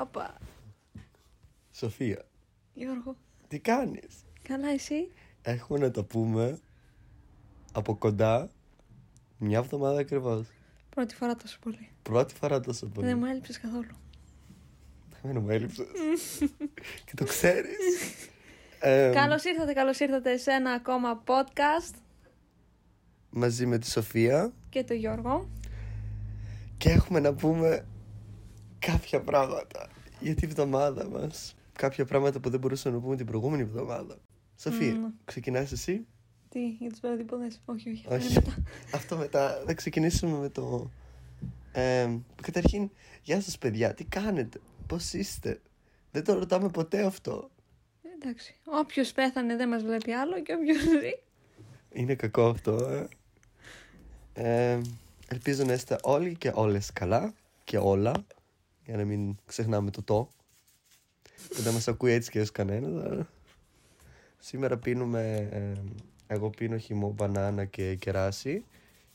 Όπα. Σοφία. Γιώργο. Τι κάνεις? Καλά, εσύ? Έχουμε να τα πούμε από κοντά μια εβδομάδα ακριβώς. Πρώτη φορά τόσο πολύ. Δεν μου έλειψες καθόλου. Δεν μου έλειψες. Και το ξέρεις. Καλώς ήρθατε σε ένα ακόμα podcast. Μαζί με τη Σοφία. Και τον Γιώργο. Και έχουμε να πούμε κάποια πράγματα για τη εβδομάδα μας. Κάποια πράγματα που δεν μπορούσαμε να πούμε την προηγούμενη εβδομάδα. Σοφία, ξεκινάς εσύ? Τι, για τους παραδιποδές? Όχι. Αυτό μετά. Θα ξεκινήσουμε με το... Καταρχήν, γεια σας παιδιά, τι κάνετε, πώς είστε? Δεν το ρωτάμε ποτέ αυτό. Εντάξει, όποιος πέθανε δεν μας βλέπει άλλο και όποιος ζει. Είναι κακό αυτό, ελπίζω να είστε όλοι και όλες καλά και όλα. Για να μην ξεχνάμε το. Δεν μας ακούει έτσι και έως κανένας, αλλά... Σήμερα πίνουμε... εγώ πίνω χυμό μπανάνα και κεράσι.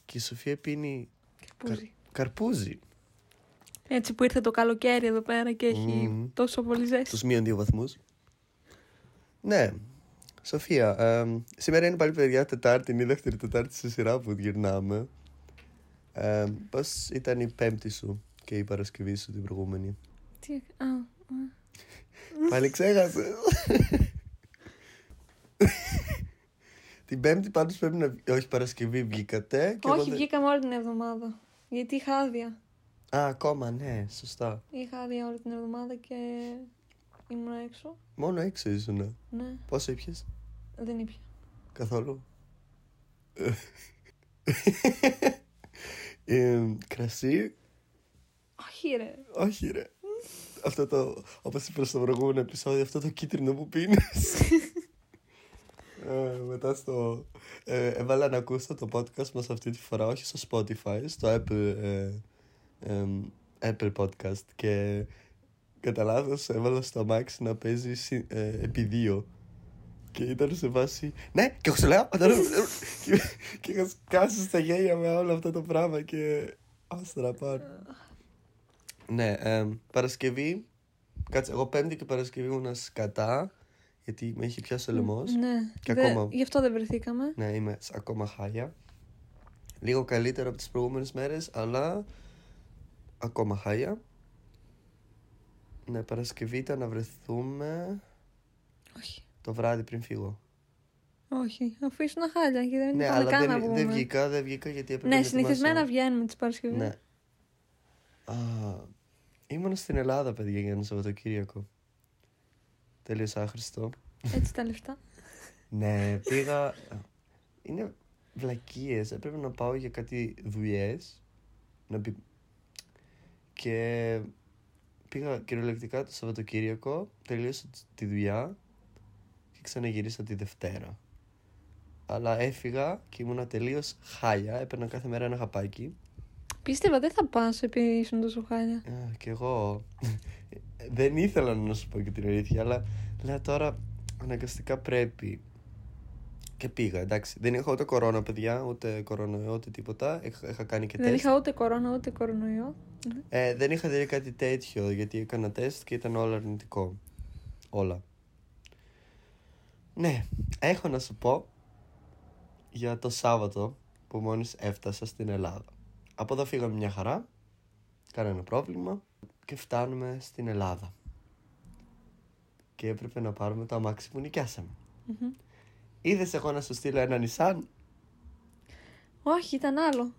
Και η Σοφία πίνει... Καρπούζι. Έτσι που ήρθε το καλοκαίρι εδώ πέρα και έχει τόσο πολύ ζέστη. Τους μείον 2 βαθμούς. Ναι. Σοφία, σήμερα είναι πάλι παιδιά Τετάρτη, είναι η δεύτερη Τετάρτη σε σειρά που γυρνάμε. Πώς ήταν η Πέμπτη σου και η Παρασκευή σου την προηγούμενη? Πάλι ξέχασες. Την Πέμπτη πάντως πρέπει να... Όχι, Παρασκευή βγήκατε. Όχι, βγήκαμε όλη την εβδομάδα. Γιατί είχα άδεια. Α, ακόμα, ναι, σωστά. Είχα άδεια όλη την εβδομάδα και ήμουν έξω. Μόνο έξω ήσουν? Ναι. Πόσο ήπιες? Δεν ήπια. Καθόλου. Κρασί? Όχι ρε. Αυτό το, όπως είπα στο προηγούμενο επεισόδιο, αυτό το κίτρινο που πίνεις. Μετά στο... έβαλα να ακούσω το podcast μας αυτή τη φορά, όχι στο Spotify, στο Apple Podcast. Και κατά λάθος έβαλα στο αμάξι να παίζει επί δύο. Και ήταν σε βάση... Ναι, και εγώ σου λέω! Και είχα σκάσει στα γέλια με όλο αυτό το πράγμα και... Άστα να πάρω. Ναι, Παρασκευή. Κάτσε, εγώ Πέμπτη και Παρασκευή ήμουν σκατά. Γιατί με είχε πιάσει ο λαιμός. Ναι, και ακόμα... γι' αυτό δεν βρεθήκαμε. Ναι, είμαι ακόμα χάλια. Λίγο καλύτερα από τις προηγούμενες μέρες, αλλά ακόμα χάλια. Ναι, Παρασκευή ήταν να βρεθούμε. Όχι. Το βράδυ πριν φύγω. Όχι, αφού ήσουν χάλια και δεν ήταν καν να βγούμε. Δεν βγήκα γιατί έπρεπε να... Ναι, συνηθισμένα βγαίνουμε τις Παρασκευές. Ναι. Ήμουν στην Ελλάδα, παιδιά, για ένα Σαββατοκύριακο. Τελείως άχρηστο. Έτσι τα λεφτά. Ναι, πήγα... Είναι βλακίες. Έπρεπε να πάω για κάτι δουλειές. Και πήγα κυριολεκτικά το Σαββατοκύριακο, τελείωσα τη δουλειά και ξαναγυρίσα τη Δευτέρα. Αλλά έφυγα και ήμουνα τελείως χάλια. Έπαιρνα κάθε μέρα ένα χαπάκι. Πίστευα δεν θα πας επειδή ήσουν τόσο χάλια. Κι εγώ. Δεν ήθελα να σου πω και την αλήθεια, αλλά λέω τώρα αναγκαστικά πρέπει. Και πήγα, εντάξει. Δεν είχα ούτε κορώνα, παιδιά, ούτε κορονοϊό, ούτε τίποτα. Είχα κάνει και τεστ. Δεν είχα ούτε κορώνα, ούτε κορονοϊό. Δεν είχα δει κάτι τέτοιο, γιατί έκανα τεστ και ήταν όλο αρνητικό. Όλα. Ναι, έχω να σου πω για το Σάββατο που μόλις έφτασα στην Ελλάδα. Από εδώ φύγαμε μια χαρά, κανένα πρόβλημα και φτάνουμε στην Ελλάδα. Και έπρεπε να πάρουμε το αμάξι που νοικιάσαμε. Mm-hmm. Είδες εγώ να σου στείλω ένα Nissan? Όχι, ήταν άλλο.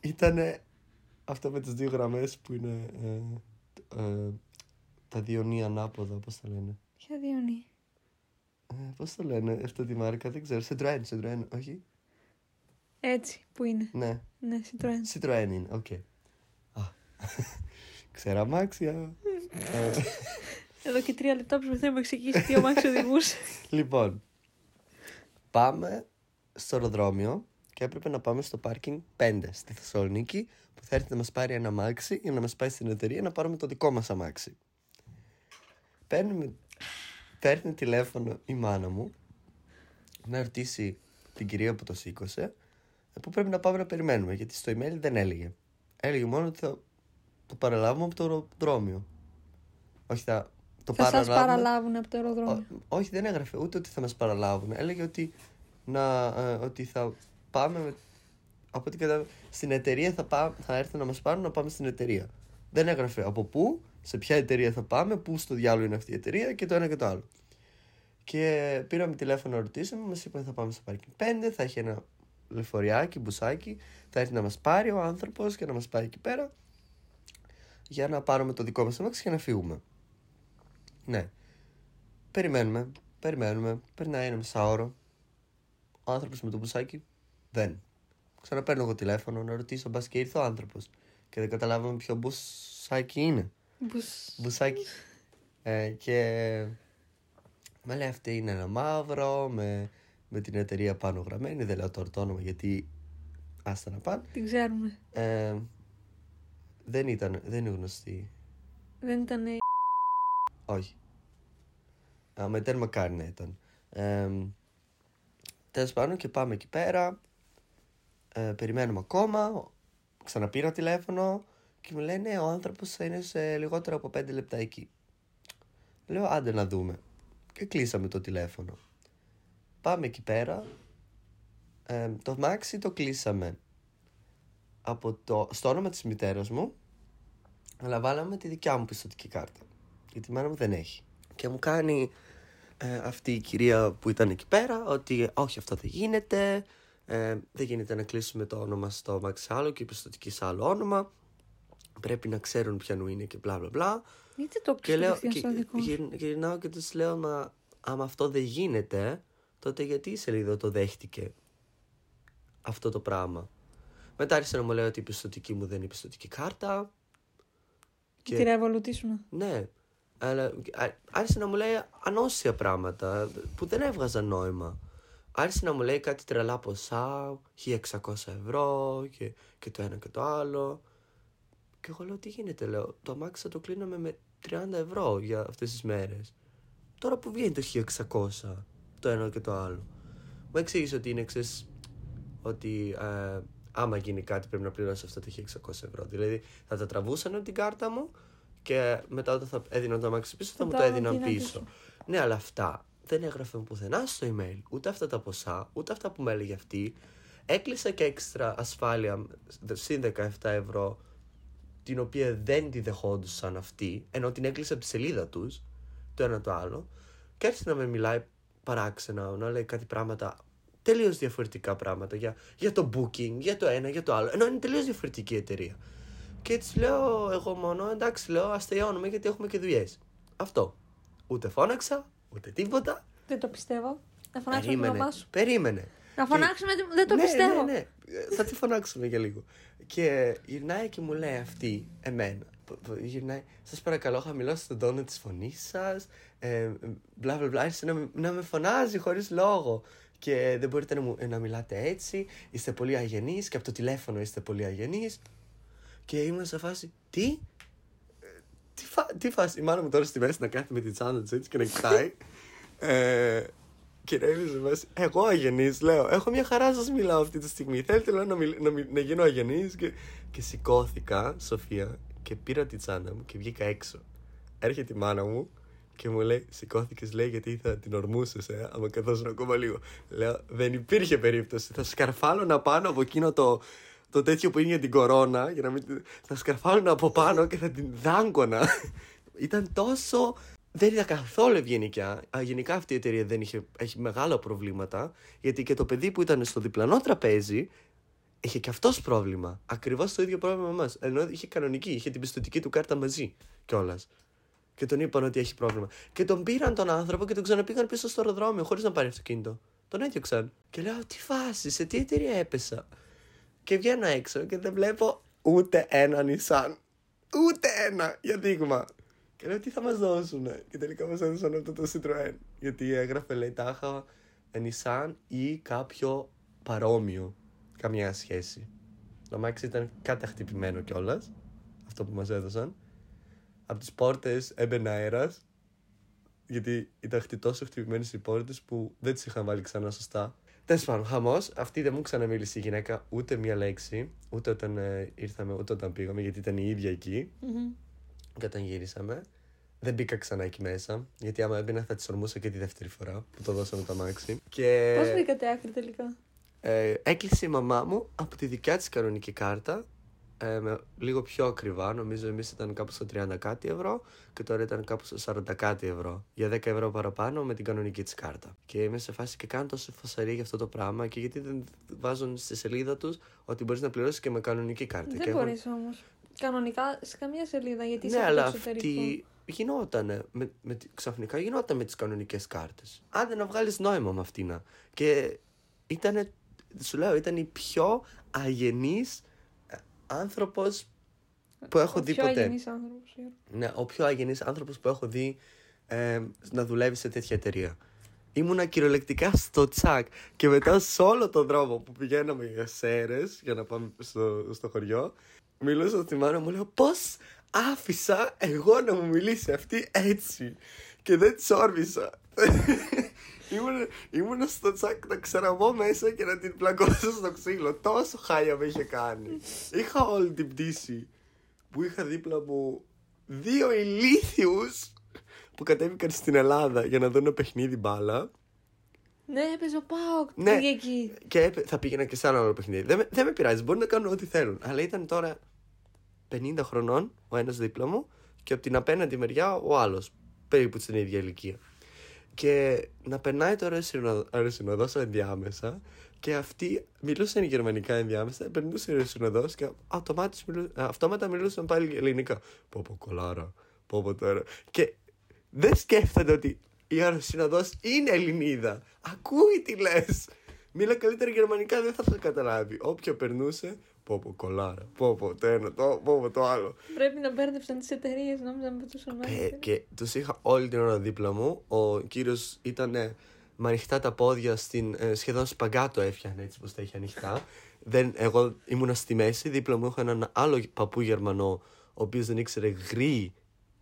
Ήτανε αυτό με τις δύο γραμμές που είναι τα διονύη ανάποδα, πώς τα λένε. Ποια διονύη? Πώς το λένε αυτό τη μάρκα, δεν ξέρω. Citroën, όχι. Έτσι που είναι. Ναι, Citroën είναι, οκ. Ξέρα αμάξια. Εδώ και 3 λεπτά προσπαθούμε να εξηγήσει τι αμάξι οδηγούσε. Λοιπόν, πάμε στο αεροδρόμιο και έπρεπε να πάμε στο πάρκινγκ 5 στη Θεσσαλονίκη που θα έρθει να μας πάρει ένα αμάξι για να μας πάει στην εταιρεία να πάρουμε το δικό μας αμάξι. Παίρνει τηλέφωνο η μάνα μου να ρωτήσει την κυρία που το σήκωσε που πρέπει να πάμε να περιμένουμε, γιατί στο email δεν έλεγε μόνο ότι θα το παραλάβουμε από το αεροδρόμιο. Όχι θα το παραλάβουν. Θα σας παραλάβουν από το αεροδρόμιο. Όχι, δεν έγραφε ούτε ότι θα μας παραλάβουν. Έλεγε ότι, ότι θα πάμε. Από ό,τι κατάλαβα, στην εταιρεία θα έρθουν να μας πάρουν να πάμε στην εταιρεία. Δεν έγραφε από πού, σε ποια εταιρεία θα πάμε, πού στο διάλογο είναι αυτή η εταιρεία και το ένα και το άλλο. Και πήραμε τηλέφωνο, ρωτήσαμε, μας είπαν θα πάμε στο πάρκινγκ 5, θα έχει ένα λεωφοριάκι, μπουσάκι, θα έρθει να μας πάρει ο άνθρωπος και να μας πάει εκεί πέρα για να πάρουμε το δικό μας αμάξι και να φύγουμε. Ναι. Περιμένουμε, περνάει ένα μισάωρο. Ο άνθρωπος με το μπουσάκι δεν. Ξαναπαίρνω εγώ τηλέφωνο να ρωτήσω, μπας και ήρθε ο άνθρωπος. Και δεν καταλάβαμε ποιο μπουσάκι είναι. Μπουσάκι. Και με λέει αυτή είναι ένα μαύρο, με την εταιρεία πάνω γραμμένη. Δεν λέω τώρα το όνομα γιατί άστα να πάνε. Την ξέρουμε. Δεν είναι γνωστή. Δεν ήταν η... Όχι. Με τέρμα κάρνα ήταν. Τέλος πάνω και πάμε εκεί πέρα. Περιμένουμε ακόμα. Ξαναπήρα τηλέφωνο και μου λένε ναι, ο άνθρωπος θα είναι σε λιγότερο από 5 λεπτά εκεί. Λέω άντε να δούμε. Και κλείσαμε το τηλέφωνο. Πάμε εκεί πέρα. Το μάξι το κλείσαμε στο όνομα της μητέρας μου, αλλά βάλαμε τη δικιά μου πιστωτική κάρτα, γιατί η μάνα μου δεν έχει. Και μου κάνει αυτή η κυρία που ήταν εκεί πέρα ότι όχι, αυτό δεν γίνεται. Δεν γίνεται να κλείσουμε το όνομα στο μάξι άλλο και η πιστωτική σε άλλο όνομα. Πρέπει να ξέρουν ποιανού είναι και μπλα μπλα μπλα. Είτε το γυρνάω και τους λέω, μα άμα αυτό δεν γίνεται, τότε γιατί η σελίδα το δέχτηκε αυτό το πράγμα. Μετά άρχισε να μου λέει ότι η πιστωτική μου δεν είναι η πιστωτική κάρτα. Και τη ρεβολουτήσουν. Ναι, αλλά άρχισε να μου λέει ανώσια πράγματα που δεν έβγαζαν νόημα. Άρχισε να μου λέει κάτι τρελά ποσά, 1.600 ευρώ και το ένα και το άλλο. Και εγώ λέω τι γίνεται, λέω, το αμάξι θα το κλείναμε με 30 ευρώ για αυτές τις μέρες. Τώρα που βγαίνει το 1.600 το ένα και το άλλο. Μου εξήγησε ότι είναι εξής, ότι άμα γίνει κάτι πρέπει να πληρώσω αυτά τα 1.600 ευρώ. Δηλαδή θα τα τραβούσαν την κάρτα μου και μετά όταν θα έδιναν το αμάξι πίσω θα μου το έδιναν πίσω. Ναι, αλλά αυτά δεν έγραφε πουθενά στο email, ούτε αυτά τα ποσά, ούτε αυτά που με έλεγε αυτή. Έκλεισα και έξτρα ασφάλεια συν 17 ευρώ, την οποία δεν τη δεχόντουσαν αυτοί, ενώ την έκλεισε από τη σελίδα τους, το ένα το άλλο, και άρχισε να με μιλάει παράξενα, να λέει κάτι πράγματα, τελείως διαφορετικά πράγματα, για το booking, για το ένα, για το άλλο, ενώ είναι τελείως διαφορετική η εταιρεία. Και της λέω εγώ μόνο, εντάξει, λέω, ας τελειώνουμε γιατί έχουμε και δουλειές. Αυτό. Ούτε φώναξα, ούτε τίποτα. Δεν το πιστεύω. Να φωνάξω την μαμά σου. Περίμενε. Να φωνάξουμε, και... δεν το πιστεύω. Ναι. Θα τη φωνάξουμε για λίγο. Και γυρνάει και μου λέει αυτή, εμένα. Γυρνάει, σας παρακαλώ, χαμηλώστε τον τόνο της φωνής σας. Μπλα μπλα μπλα, άρχισε να με φωνάζει χωρίς λόγο. Και δεν μπορείτε να μιλάτε έτσι. Είστε πολύ αγενείς και από το τηλέφωνο είστε πολύ αγενείς. Και ήμουν σε φάση, τι? Τι φάση, η μάνα μου τώρα στη μέση να κάθεται με την τσάντα της έτσι και να κοιτάει. Και εγώ αγενής, λέω, έχω μια χαρά σας μιλάω αυτή τη στιγμή, θέλετε λέω, να γίνω αγενής και σηκώθηκα, Σοφία, και πήρα τη τσάντα μου και βγήκα έξω. Έρχεται η μάνα μου και μου λέει, σηκώθηκες, λέει, γιατί θα την ορμούσες, άμα καθόσουν ακόμα λίγο. Λέω, δεν υπήρχε περίπτωση, θα σκαρφάλω να πάνω από εκείνο το τέτοιο που είναι για την κορώνα, για να μην... θα σκαρφάλω από πάνω και θα την δάγκωνα. Ήταν τόσο... Δεν ήταν καθόλου ευγενικά. Γενικά αυτή η εταιρεία έχει μεγάλα προβλήματα, γιατί και το παιδί που ήταν στο διπλανό τραπέζι είχε και αυτός πρόβλημα. Ακριβώς το ίδιο πρόβλημα με εμάς. Ενώ είχε κανονική, είχε την πιστωτική του κάρτα μαζί κιόλας. Και τον είπαν ότι έχει πρόβλημα. Και τον πήραν τον άνθρωπο και τον ξαναπήγαν πίσω στο αεροδρόμιο χωρίς να πάρει αυτοκίνητο. Τον έδιωξαν. Και λέω, τι φάση, σε τι εταιρεία έπεσα. Και βγαίνω έξω και δεν βλέπω ούτε ένα Nissan. Ούτε ένα για δείγμα. Και λέω τι θα μας δώσουνε. Και τελικά μας έδωσαν αυτό το Citroën. Γιατί έγραφε λέει τάχα Nissan ή κάποιο παρόμοιο. Καμιά σχέση. Το αμάξι ήταν καταχτυπημένο κιόλας. Αυτό που μας έδωσαν. Από τις πόρτες έμπαινε αέρας. Γιατί ήταν τόσο χτυπημένες οι πόρτες που δεν τις είχαν βάλει ξανά σωστά. Τέλος πάντων, χαμός. Αυτή δεν μου ξαναμίλησε η γυναίκα ούτε μία λέξη. Ούτε όταν ήρθαμε, ούτε όταν πήγαμε, γιατί ήταν η ίδια εκεί. Mm-hmm. Καταγυρίσαμε. Δεν μπήκα ξανά εκεί μέσα, γιατί άμα έμπαινα θα τις ορμούσα και τη δεύτερη φορά που το δώσαμε το αμάξι. Και... Πώς βρήκατε άκρη τελικά? Έκλεισε η μαμά μου από τη δικιά της κανονική κάρτα, με λίγο πιο ακριβά, νομίζω εμείς ήταν κάπου στο 30 κάτι ευρώ και τώρα ήταν κάπου στο 40 κάτι ευρώ, για 10 ευρώ παραπάνω με την κανονική της κάρτα. Και είμαι σε φάση και κάνω τόσο φασαρία για αυτό το πράγμα και γιατί δεν βάζουν στη σελίδα τους ότι μπορείς να πληρώσεις και με κανονική κάρτα. Δεν μπορείς έχουν... όμως. Κανονικά σε καμία σελίδα, γιατί είσαι από το εξωτερικό. Αυτή... γινότανε, ξαφνικά γινόταν με τις κανονικές κάρτες. Άντε να βγάλεις νόημα με αυτήν. Και ήτανε, σου λέω, ήταν η πιο αγενής άνθρωπος που έχω δει ποτέ. Ο πιο αγενής άνθρωπος. Ναι, ο πιο αγενής άνθρωπος που έχω δει να δουλεύει σε τέτοια εταιρεία. Ήμουνα κυριολεκτικά στο τσακ. Και μετά σε όλο τον δρόμο που πηγαίναμε για Σέρες, για να πάμε στο χωριό, μιλούσα στη μάνα μου, λέω πώς άφησα εγώ να μου μιλήσει αυτή έτσι και δεν της όρμησα. Ήμουν στο τσάκ να ξαναβώ μέσα και να την πλακώσω στο ξύλο. Τόσο χάλια με είχε κάνει. Είχα όλη την πτήση που είχα δίπλα μου δύο ηλίθιους που κατέβηκαν στην Ελλάδα για να δουν ένα παιχνίδι μπάλα. Ναι, έπαιζε ο ΠΑΟΚ, ναι, εκεί. Και θα πήγαινα και σε ένα άλλο παιχνίδι. Δεν με πειράζει, μπορεί να κάνουν ό,τι θέλουν. Αλλά ήταν τώρα 50 χρονών ο ένας δίπλα μου και από την απέναντι μεριά ο άλλος, περίπου στην ίδια ηλικία. Και να περνάει το αεροσυνοδός ενδιάμεσα και αυτοί μιλούσαν γερμανικά ενδιάμεσα, περνούσε ο αεροσυνοδός και αυτόματα μιλούσαν πάλι ελληνικά. Πω κολάρα, πω τώρα. Και δεν σκέφτεται ότι η αεροσυνοδός είναι Ελληνίδα. Ακούει τι λες. Μίλα καλύτερα γερμανικά, δεν θα το καταλάβει. Όποιο περνούσε, πω κολάρα, πω το ένα, πω το άλλο. Πρέπει να μπέρδεψαν τις εταιρείες, νόμιζα με τους ομάδες. Και τους είχα όλη την ώρα δίπλα μου. Ο κύριος ήταν με ανοιχτά τα πόδια, σχεδόν σπαγκάτο έφτιαχνε έτσι πως τα είχε ανοιχτά. Εγώ ήμουνα στη μέση, δίπλα μου είχα έναν άλλο παππού Γερμανό, ο οποίος δεν ήξερε γρή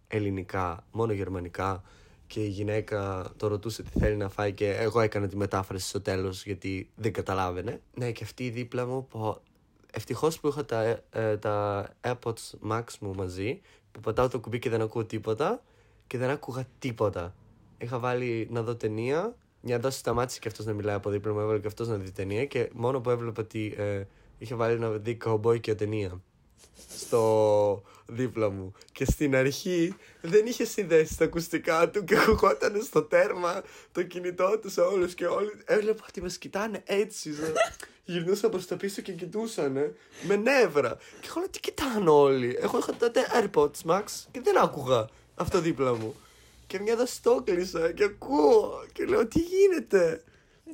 ελληνικά, μόνο γερμανικά. Και η γυναίκα το ρωτούσε τι θέλει να φάει και εγώ έκανα τη μετάφραση στο τέλος γιατί δεν καταλάβαινε. Ναι, και αυτή η δίπλα μου που ευτυχώς που είχα τα AirPods Max μου μαζί, που πατάω το κουμπί και δεν ακούω τίποτα και δεν άκουγα τίποτα. Είχα βάλει να δω ταινία, μια δόση σταμάτησε και αυτός να μιλάει από δίπλα μου, έβαλε και αυτός να δει ταινία και μόνο που έβλεπα ότι είχε βάλει να δει καουμπόικιο ταινία. Στο δίπλα μου. Και στην αρχή δεν είχε συνδέσει τα ακουστικά του και ακουγόταν στο τέρμα το κινητό του σε όλους και όλοι. Έβλεπα ότι με κοιτάνε έτσι. Γυρνούσαν προς τα πίσω και κοιτούσαν με νεύρα. Και εγώ λέω τι κοιτάνε όλοι. Εγώ είχα τότε AirPods Max και δεν άκουγα αυτό δίπλα μου. Και μια δόση το κλείσα και ακούω. Και λέω τι γίνεται.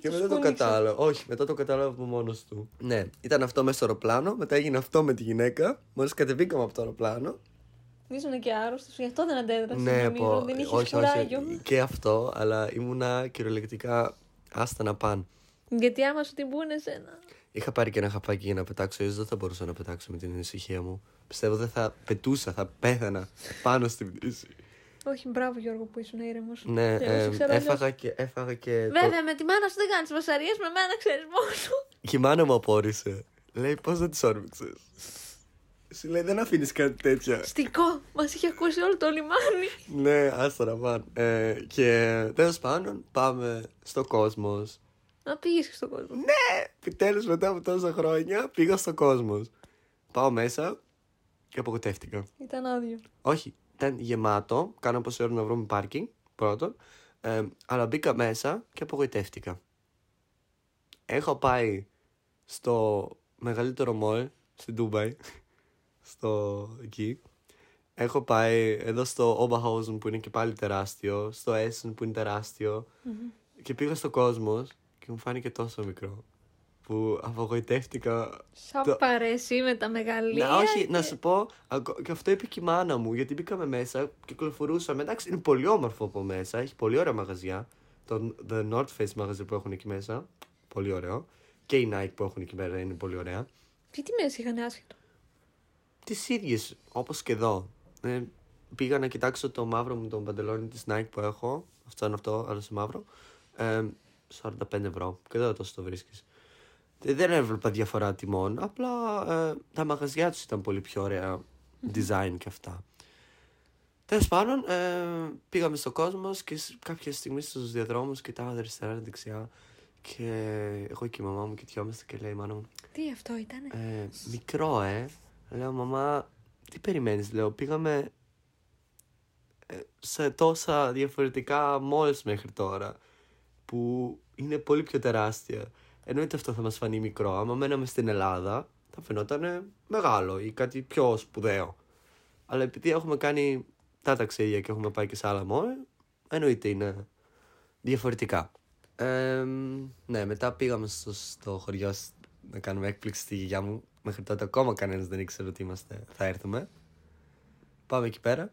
Και μετά το κατάλαβα. Όχι, μετά το κατάλαβα από μόνος του. Ναι, ήταν αυτό μέσα στο αεροπλάνο, μετά έγινε αυτό με τη γυναίκα. Μόλις κατεβήκαμε από το αεροπλάνο. Ήσουν και άρρωστος, γι' αυτό δεν αντέδρασε. Ναι, δεν είχε κουράγιο. Και αυτό, αλλά ήμουνα κυριολεκτικά άστα να πάνε. Γιατί άμα σου την πούνε εσένα. Είχα πάρει και ένα χαπάκι για να πετάξω, ίσως δεν θα μπορούσα να πετάξω με την ησυχία μου. Πιστεύω δεν θα πετούσα, θα πέθανα πάνω στην πτήση. Όχι, μπράβο Γιώργο που ήσουν ήρεμος. Ναι, έφαγα και. Βέβαια, με τη μάνα σου δεν κάνεις μασαρίες, με μένα ξέρεις μόνο. Και η μάνα μου απόρρισε. Λέει, πώς δεν τις όρμηξες. Σου λέει, δεν αφήνεις κάτι τέτοια. Στικό, μας είχε ακούσει όλο το λιμάνι. Ναι, άστα να πάνε. Και τέλος πάντων, πάμε στο Κόσμος. Να πήγες και στο Κόσμος. Ναι, επιτέλους μετά από τόσα χρόνια πήγα στο Κόσμος. Πάω μέσα και απογοητεύτηκα. Ήταν άδειο. Όχι. Ήταν γεμάτο, κάναμε πόση ώρα να βρούμε πάρκινγκ πρώτον, αλλά μπήκα μέσα και απογοητεύτηκα. Έχω πάει στο μεγαλύτερο μόλ, στην Dubai, εκεί. Έχω πάει εδώ στο Oberhausen που είναι και πάλι τεράστιο, στο Essen που είναι τεράστιο και πήγα στο Κόσμος και μου φάνηκε τόσο μικρό. Που απογοητεύτηκα. Σαν παρέσει με τα μεγαλεία. Να, όχι, και... να σου πω, και αυτό είπε και η μάνα μου, γιατί μπήκαμε μέσα, κυκλοφορούσαμε. Εντάξει, είναι πολύ όμορφο από μέσα, έχει πολύ ωραία μαγαζιά. Το The North Face μαγαζί που έχουν εκεί μέσα, πολύ ωραίο. Και η Nike που έχουν εκεί μέσα είναι πολύ ωραία. Τι τιμές είχαν άσχετο? Τις ίδιες, όπως και εδώ. Πήγα να κοιτάξω το μαύρο μου τον παντελόνι της Nike που έχω. Αυτό είναι αυτό, άλλο σε μαύρο. 45 ευρώ, και εδώ τόσο το βρίσκεις. Δεν έβλεπα διαφορά τιμών, απλά τα μαγαζιά τους ήταν πολύ πιο ωραία design και αυτά. Τέλος πάντων, πήγαμε στον κόσμο και κάποια στιγμή στους διαδρόμους κοιτάγα αριστερά δεξιά και εγώ και η μαμά μου κοιτιόμαστε και λέει η μάνα μου, τι αυτό ήτανε? Μικρό, Λέω, μαμά, τι περιμένεις, λέω, πήγαμε σε τόσα διαφορετικά malls μέχρι τώρα που είναι πολύ πιο τεράστια. Εννοείται αυτό θα μας φανεί μικρό, άμα μέναμε στην Ελλάδα θα φαινόταν μεγάλο ή κάτι πιο σπουδαίο. Αλλά επειδή έχουμε κάνει τα ταξίδια και έχουμε πάει και σε άλλα mall, εννοείται είναι διαφορετικά. Ναι, μετά πήγαμε στο χωριό να κάνουμε έκπληξη στη γιαγιά μου. Μέχρι τότε ακόμα κανένας δεν ήξερε ότι είμαστε, θα έρθουμε. Πάμε εκεί πέρα.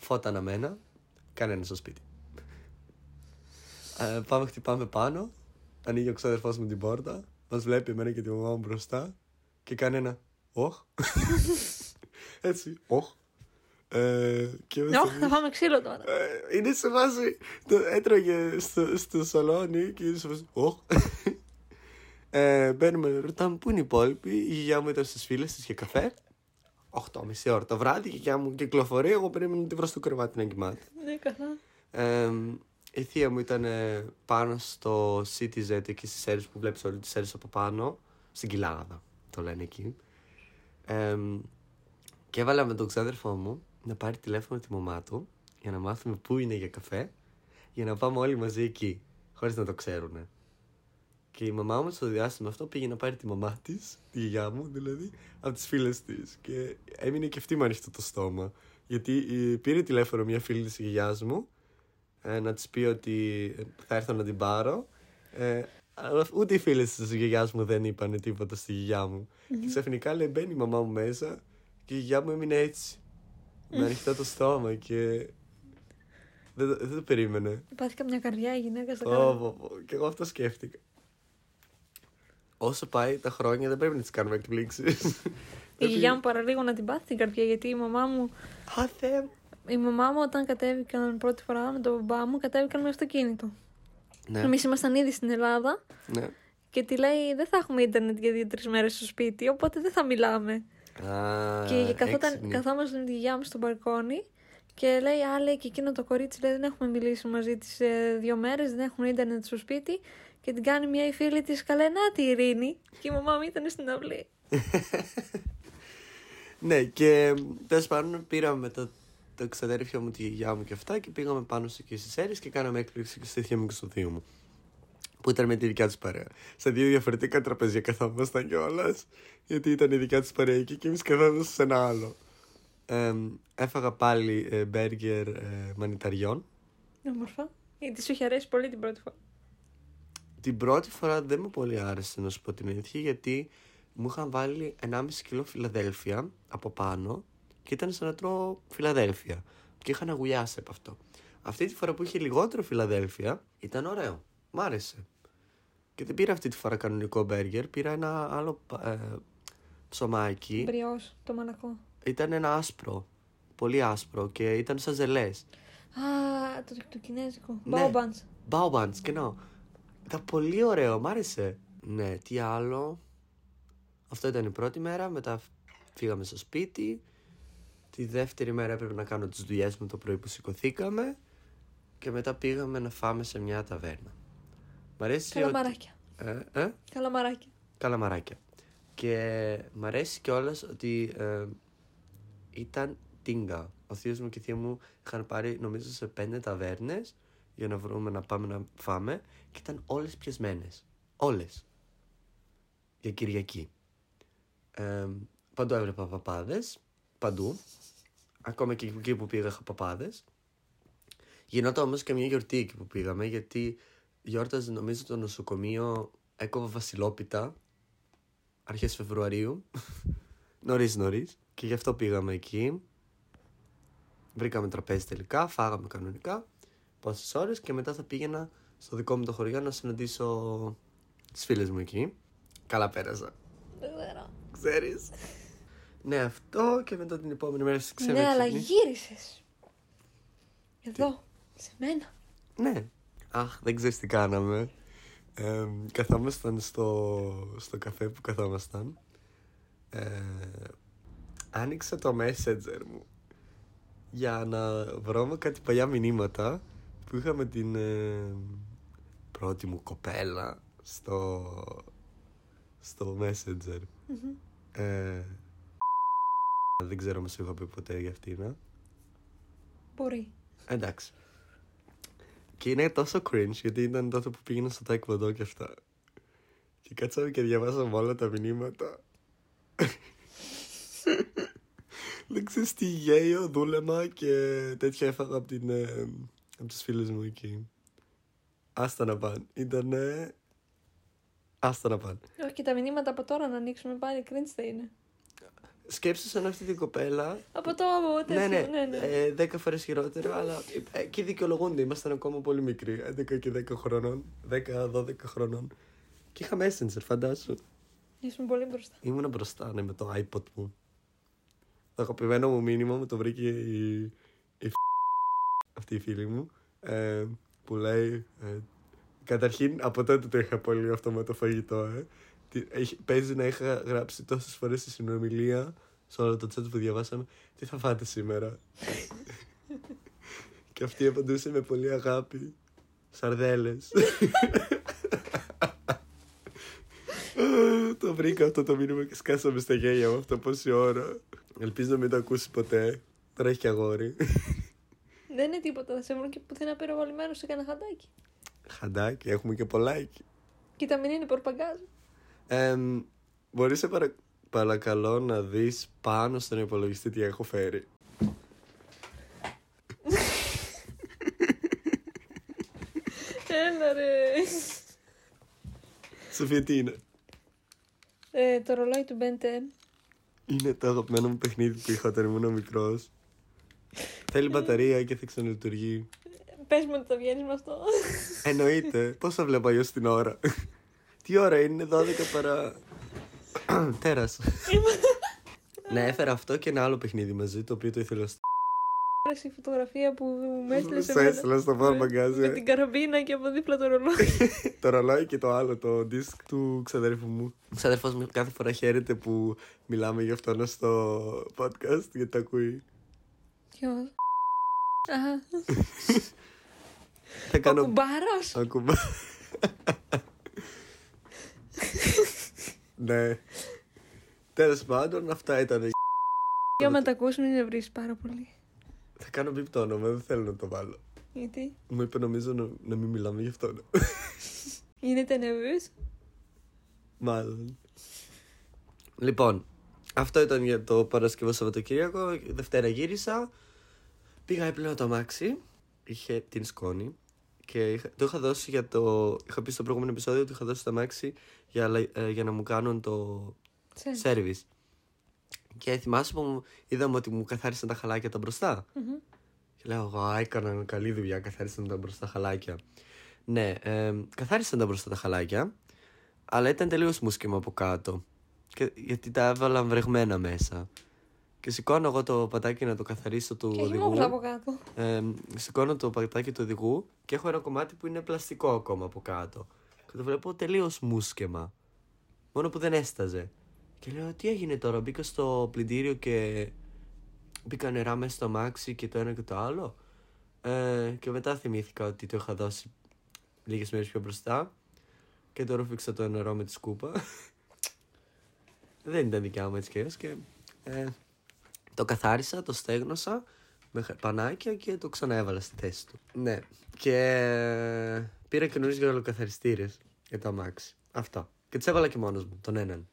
Φώτα αναμένα. Κανένας στο σπίτι. Πάμε, χτυπάμε πάνω. Ανοίγει ο ξαδερφός μου την πόρτα. Μας βλέπει εμένα και τη μαμά μου μπροστά. Και κάνει ένα «Όχ». Έτσι, «Όχ». Θα φάμε ξύλο τώρα. Είναι σε βάση. Έτρωγε στο σαλόνι και είναι σε βάση. Μπαίνουμε, ρωτάμε πού είναι οι υπόλοιποι. Η γιαγιά μου ήταν στις φίλες της για καφέ. 8:30 ώρα το βράδυ, η γιαγιά μου κυκλοφορεί. Εγώ περίμενα να τη βρω στο κρεβάτι να κοιμάται. Ναι, καλά. Η θεία μου ήταν πάνω στο CTZ εκεί στις Σέρρες που βλέπεις όλες τις Σέρρες από πάνω. Στην κοιλάδα το λένε εκεί. Και έβαλα με τον ξάδερφό μου να πάρει τηλέφωνο τη μαμά του για να μάθουμε πού είναι για καφέ, για να πάμε όλοι μαζί εκεί, χωρίς να το ξέρουν. Και η μαμά μου στο διάστημα αυτό πήγε να πάρει τη μαμά της, τη γιαγιά μου δηλαδή, από τις φίλες της. Και έμεινε και αυτή με ανοιχτό το στόμα. Γιατί πήρε τηλέφωνο μια φίλη της γιαγιάς μου να της πει ότι θα έρθω να την πάρω. Αλλά ούτε οι φίλες της γιαγιάς μου δεν είπαν τίποτα στη γιαγιά μου. Και ξαφνικά λέει μπαίνει η μαμά μου μέσα και η γιαγιά μου έμεινε έτσι. Με ανοιχτό το στόμα και δεν το περίμενε. Πάθηκα μια καρδιά η γυναίκα στο κάτω. Και εγώ αυτό σκέφτηκα. Όσο πάει τα χρόνια δεν πρέπει να τις κάνουμε εκπλήξεις. Η γιαγιά μου παραλίγο να την πάθει την καρδιά, γιατί η μαμά μου... Η μαμά μου όταν κατέβηκαν πρώτη φορά με τον μπαμπά μου, κατέβηκαν με αυτοκίνητο. Ναι. Εμείς ήμασταν ήδη στην Ελλάδα. Ναι. Και τη λέει δεν θα έχουμε ίντερνετ για 2-3 μέρες στο σπίτι, οπότε δεν θα μιλάμε. Και καθόμαστε με τη γιαγιά μου στο μπαλκόνι και λέει, και εκείνο το κορίτσι λέει, δεν έχουμε μιλήσει μαζί της 2 μέρες, δεν έχουν ίντερνετ στο σπίτι. Και την κάνει μια η φίλη της, καλενά τη Ειρήνη. Και η μαμά μου ήταν στην αυλή. Ναι, και τέλος πάντων πήραμε με το ξαδέρφιο μου, τη γιαγιά μου και αυτά, και πήγαμε πάνω εκεί στις Σέρρες και κάναμε έκπληξη στη θεία μου και στο θείο μου, που ήταν με τη δικιά της παρέα. Στα 2 διαφορετικά τραπέζια καθόμασταν κιόλας, γιατί ήταν η δικιά της παρέα εκεί και εμείς καθόμασταν σε ένα άλλο. Έφαγα πάλι μπέργκερ μανιταριών. Όμορφα. Γιατί σου είχε αρέσει πολύ την πρώτη φορά. Την πρώτη φορά δεν μου πολύ άρεσε, να σου πω την αλήθεια, γιατί μου είχαν βάλει 1,5 κιλό Φιλαδέλφια από πάνω και ήταν σαν να τρώω Φιλαδέλφια και είχα να γουλιάσει από αυτό. Αυτή τη φορά που είχε λιγότερο Φιλαδέλφια ήταν ωραίο, μ' άρεσε. Και δεν πήρα αυτή τη φορά κανονικό μπέργκερ, πήρα ένα άλλο ψωμάκι. Μπριός, το μανακό. Ήταν ένα άσπρο, πολύ άσπρο και ήταν σαν ζελές. Το κινέζικο, Baobans, κενό. Ήταν πολύ ωραίο, μ' άρεσε. Ναι, τι άλλο. Αυτό ήταν η πρώτη μέρα, μετά φύγαμε στο σπίτι. Τη δεύτερη μέρα έπρεπε να κάνω τις δουλειές μου το πρωί που σηκωθήκαμε. Και μετά πήγαμε να φάμε σε μια ταβέρνα. Μ' αρέσει. Καλαμαράκια. Καλαμαράκια. Καλαμαράκια. Και μ' αρέσει κιόλας ότι ήταν τίγκα. Ο θείος μου και η θεία μου είχαν πάρει νομίζω σε 5 ταβέρνες για να βρούμε να πάμε να φάμε, και ήταν όλες πιεσμένες. Όλες. Για Κυριακή. Παντού έβλεπα παπάδες. Παντού. Ακόμα και εκεί που πήγα είχα παπάδες. Γινόταν όμως και μια γιορτή εκεί που πήγαμε, γιατί γιόρταζε νομίζω το νοσοκομείο. Έκοβα βασιλόπιτα αρχές Φεβρουαρίου. Νωρίς. Και γι' αυτό πήγαμε εκεί. Βρήκαμε τραπέζι τελικά, φάγαμε κανονικά πόσες ώρες, και μετά θα πήγαινα στο δικό μου το χωριό να συναντήσω τις φίλες μου εκεί. Καλά πέρασα. Δεν ξέρω. Ξέρεις. Ναι, αυτό, και μετά την επόμενη μέρα σε ξένη. Ναι, αλλά γύρισες. Εδώ, σε μένα. Ναι. Αχ, δεν ξέρεις τι κάναμε. Καθόμασταν στο καφέ που καθόμασταν. Άνοιξα το Messenger μου για να βρω κάτι παλιά μηνύματα που είχα με την πρώτη μου κοπέλα στο Messenger. Mm-hmm. Δεν ξέρω αν σου είχα πει ποτέ για αυτήν, να. Μπορεί. Εντάξει. Και είναι τόσο cringe, γιατί ήταν τότε που πήγαινα στο Taekwondo και αυτά. Και κάτσαμε και διαβάσαμε όλα τα μηνύματα. Δεν ξέρεις τι γέιο, δούλεμα και τέτοια έφαγα από τους φίλους μου εκεί. Άστα να πάνε. Ήτανε... Άστα να πάνε. Όχι, και τα μηνύματα από τώρα να ανοίξουμε πάλι, cringe θα είναι. Σκέψου αν αυτή την κοπέλα. Από το όμορφο, ναι. 10 φορές χειρότερο, αλλά εκεί δικαιολογούνται. Ήμασταν ακόμα πολύ μικροί. 11 και 10 χρονών. 10-12 χρονών. Και είχα Messenger, φαντάσου. Ήσουν πολύ μπροστά. Ήμουν μπροστά, ναι, με το iPod μου. Το αγαπημένο μου μήνυμα μου το βρήκε αυτή η φίλη μου. Που λέει. Καταρχήν, από τότε το είχα πολύ αυτό με το φαγητό, Παίζει να είχα γράψει τόσες φορές στη συνομιλία, σε όλο το chat που διαβάσαμε, τι θα φάτε σήμερα. Και αυτή απαντούσε με πολύ αγάπη. Σαρδέλες. Το βρήκα αυτό το μήνυμα και σκάσαμε στα γέλια μου αυτό πόση ώρα. Ελπίζω να μην το ακούσει ποτέ. Τώρα έχει και αγόρι. Δεν είναι τίποτα, θα σε βρουν και πουθενά πυροβολημένο σε κανένα χαντάκι. Χαντάκι, έχουμε και πολλάκι. Κοίτα, μην είναι πορπαγκάζ. Μπορείς σε παρακαλώ να δεις πάνω στον υπολογιστή τι έχω φέρει. Έλα ρε. Σοφία, τι είναι? Το ρολόι του Ben 10. Είναι το αγαπημένο μου παιχνίδι που είχα όταν ήμουν μικρός. Θέλει μπαταρία και θα ξαναλειτουργεί. Πες μου ότι το βγαίνεις με αυτό. Εννοείται, πώς θα βλέπω αλλιώς την ώρα? Τι ώρα είναι? 12 παρά... Τέρας. Να έφερα αυτό και ένα άλλο παιχνίδι μαζί, το οποίο το ήθελα στο... Η φωτογραφία που μου έστειλε στο φόρμα μαγκάζι. Με την καραμπίνα και από δίπλα το ρολόι. Το ρολόι και το άλλο, το disc του ξαδέρφου μου. Ο ξαδέρφος μου κάθε φορά χαίρεται που μιλάμε γι' αυτόν στο podcast, γιατί το ακούει. Ποιος? Ο κουμπάρος. Ο κουμπάρος. Ναι. Τέλος πάντων, αυτά ήταν. Και άμα τα ακούσουμε, είναι βρεις πάρα πολύ. Θα κάνω μπιπ το όνομα, δεν θέλω να το βάλω. Γιατί? Μου είπε νομίζω να μην μιλάμε γι' αυτό. Γίνεται νευρούς. Μάλλον. Λοιπόν, αυτό ήταν για το Παρασκευό Σαββατοκύριακο. Δευτέρα γύρισα. Πήγα έπλαινα το αμάξι. Είχε την σκόνη. Και το είχα δώσει για το... Είχα πει στο προηγούμενο επεισόδιο ότι είχα δώσει το αμάξι για να μου κάνουν το service. Και θυμάσαι που είδαμε ότι μου καθάρισαν τα χαλάκια τα μπροστά. Mm-hmm. Και λέω εγώ, έκαναν καλή δουλειά, καθάρισαν τα μπροστά χαλάκια. Ναι, καθάρισαν τα μπροστά τα χαλάκια, αλλά ήταν τελείως μουσκεμα από κάτω. Γιατί τα έβαλαν βρεγμένα μέσα. Και σηκώνω εγώ το πατάκι να το καθαρίσω του οδηγού. Και από κάτω. Σηκώνω το πατάκι του οδηγού και έχω ένα κομμάτι που είναι πλαστικό ακόμα από κάτω. Και το βλέπω τελείως μουσκεμα. Μόνο που δεν έσταζε. Και λέω, τι έγινε τώρα? Μπήκα στο πλυντήριο και μπήκα νερά μέσα στο αμάξι και το ένα και το άλλο. Και μετά θυμήθηκα ότι το είχα δώσει λίγες μέρες πιο μπροστά. Και τώρα φίξα το νερό με τη σκούπα. Δεν ήταν δικιά μου έτσι και το καθάρισα, το στέγνωσα με πανάκια και το ξαναέβαλα στη θέση του. Ναι. Και πήρα καινούριες γυαλοκαθαριστήρες για το αμάξι. Αυτά. Και τις έβαλα και μόνος μου, τον έναν.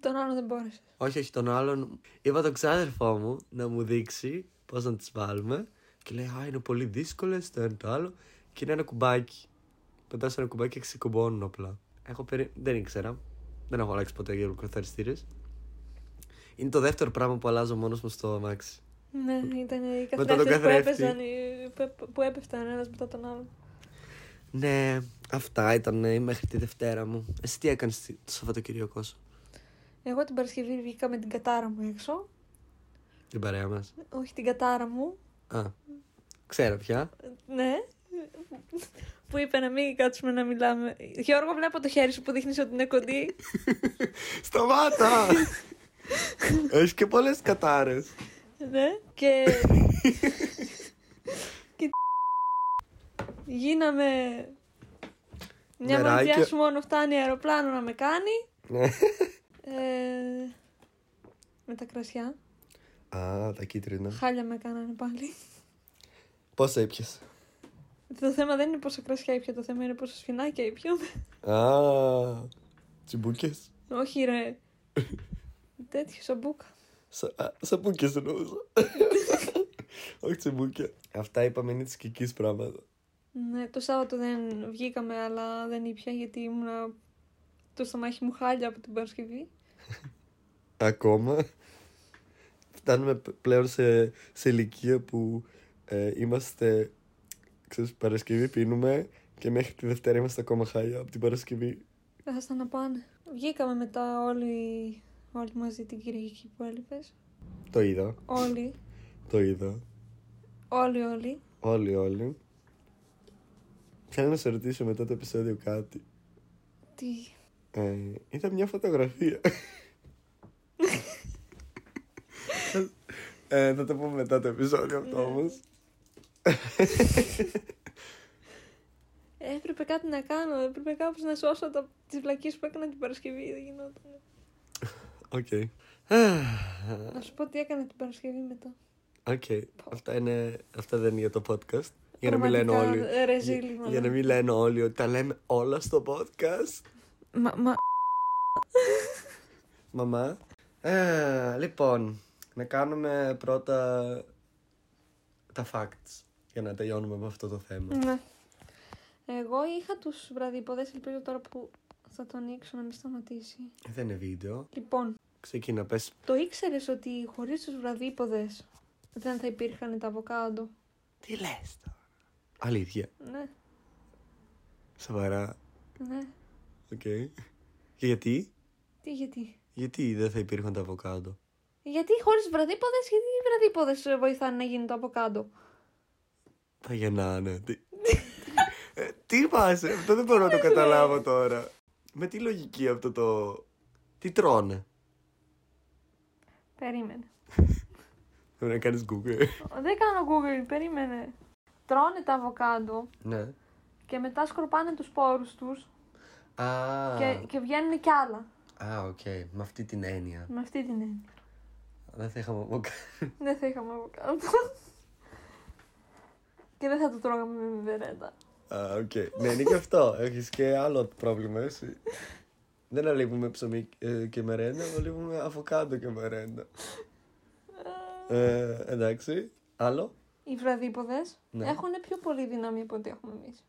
Τον άλλον δεν μπόρεσε. Όχι, τον άλλον. Είπα τον ξάδερφό μου να μου δείξει πώς να τις βάλουμε. Και λέει, είναι πολύ δύσκολες, το ένα το άλλο. Και είναι ένα κουμπάκι. Πετάς ένα κουμπάκι και ξεκουμπώνουν απλά. Δεν ήξερα. Δεν έχω αλλάξει ποτέ γυαλοκαθαριστήρες. Είναι το δεύτερο πράγμα που αλλάζω μόνος μου στο αμάξι. Ναι, ήταν οι καθρέφτες που έπεφταν ένας μετά τον άλλον. Ναι, αυτά ήταν μέχρι τη Δευτέρα μου. Εσύ τι έκανες το Σαββατοκυριακό σου? Εγώ την Παρασκευή βγήκα με την κατάρα μου έξω. Την παρέα μας? Όχι, την κατάρα μου. Α, ξέρω πια. Ναι, που είπε να μην κάτσουμε να μιλάμε. Γιώργο, βλέπω το χέρι σου που δείχνεις ότι είναι κοντή. Σταμάτα! Έχεις και πολλές κατάρες. Ναι, και Και γίναμε μια μαγιά σου μόνο φτάνει αεροπλάνο να με κάνει. Με τα κρασιά. Α, τα κίτρινα. Χάλια με κάνανε πάλι. Πόσα ήπιες? Το θέμα δεν είναι πόσα κρασιά ήπια, το θέμα είναι πόσα σφινάκια ήπια. Α, τσιμπούκες. Όχι ρε. Τέτοιο σαμπούκα. Σαμπούκες εννοούσα. Όχι τσιμπούκια. Αυτά είπαμε είναι της Κικής πράγματα. Ναι, το Σάββατο δεν βγήκαμε, αλλά δεν ήπια γιατί ήμουνα το στομάχι μου χάλια από την Παρασκευή. Ακόμα. Φτάνουμε πλέον σε ηλικία που είμαστε, ξέρεις, Παρασκευή πίνουμε και μέχρι τη Δευτέρα είμαστε ακόμα χάλια από την Παρασκευή. Έχασταν να πάνε. Βγήκαμε μετά όλοι μαζί την Κυριακή που έλειπες. Το είδα. Όλοι. Το είδα. Όλοι. Όλοι. Θέλω να σε ρωτήσω μετά το επεισόδιο κάτι. Τι? Ήταν μια φωτογραφία. Θα το πω μετά το επεισόδιο αυτό όμως. Έπρεπε κάτι να κάνω. Έπρεπε κάπως να σώσω από τις βλακίες που έκανα την Παρασκευή. Δεν γινόταν. Οκ. Να σου πω τι έκανα την Παρασκευή μετά. Οκ. Αυτά δεν είναι για το podcast. Για να μην λένε όλοι. Για να μην λένε όλοι ότι τα λέμε όλα στο podcast. Μαμά. Λοιπόν, να κάνουμε πρώτα τα facts για να τελειώνουμε με αυτό το θέμα. Ναι. Εγώ είχα τους βραδιποδές, ελπίζω τώρα που θα το ανοίξω να μην σταματήσει. Δεν είναι βίντεο. Λοιπόν, ξεκίνα, πες. Το ήξερες ότι χωρίς τους βραδιποδές δεν θα υπήρχαν τα αβοκάντο? Τι λες τώρα? Αλήθεια? Ναι. Σοβαρά? Ναι. Οκ. Και γιατί? Τι γιατί? Γιατί δεν θα υπήρχαν τα αβοκάντο? Γιατί χωρίς βραδίποδες, γιατί οι βραδίποδες βοηθάνε να γίνει το αβοκάντο? Τα γεννάνε. Τι πας, αυτό δεν μπορώ να το καταλάβω τώρα. Με τι λογική αυτό το... Τι τρώνε? Περίμενε. Πρέπει να κάνεις Google. Δεν κάνω Google, περίμενε. Τρώνε τα αβοκάντο. Ναι. Και μετά σκορπάνε τους σπόρους τους. Α. Και βγαίνουν κι άλλα. Α, οκ. Με αυτή την έννοια. Δεν θα είχαμε αβοκάντο. Και δεν θα το τρώγαμε με βιβερέτα. Α, οκ. Ναι, είναι και αυτό. Έχεις και άλλο πρόβλημα, εσύ. Δεν αλείπουμε ψωμί και μερέντα, αλείπουμε αβοκάντο και μερέντα. Εντάξει. Άλλο. Οι βραδίποδες έχουν πιο πολύ δύναμη από ό,τι έχουμε εμείς.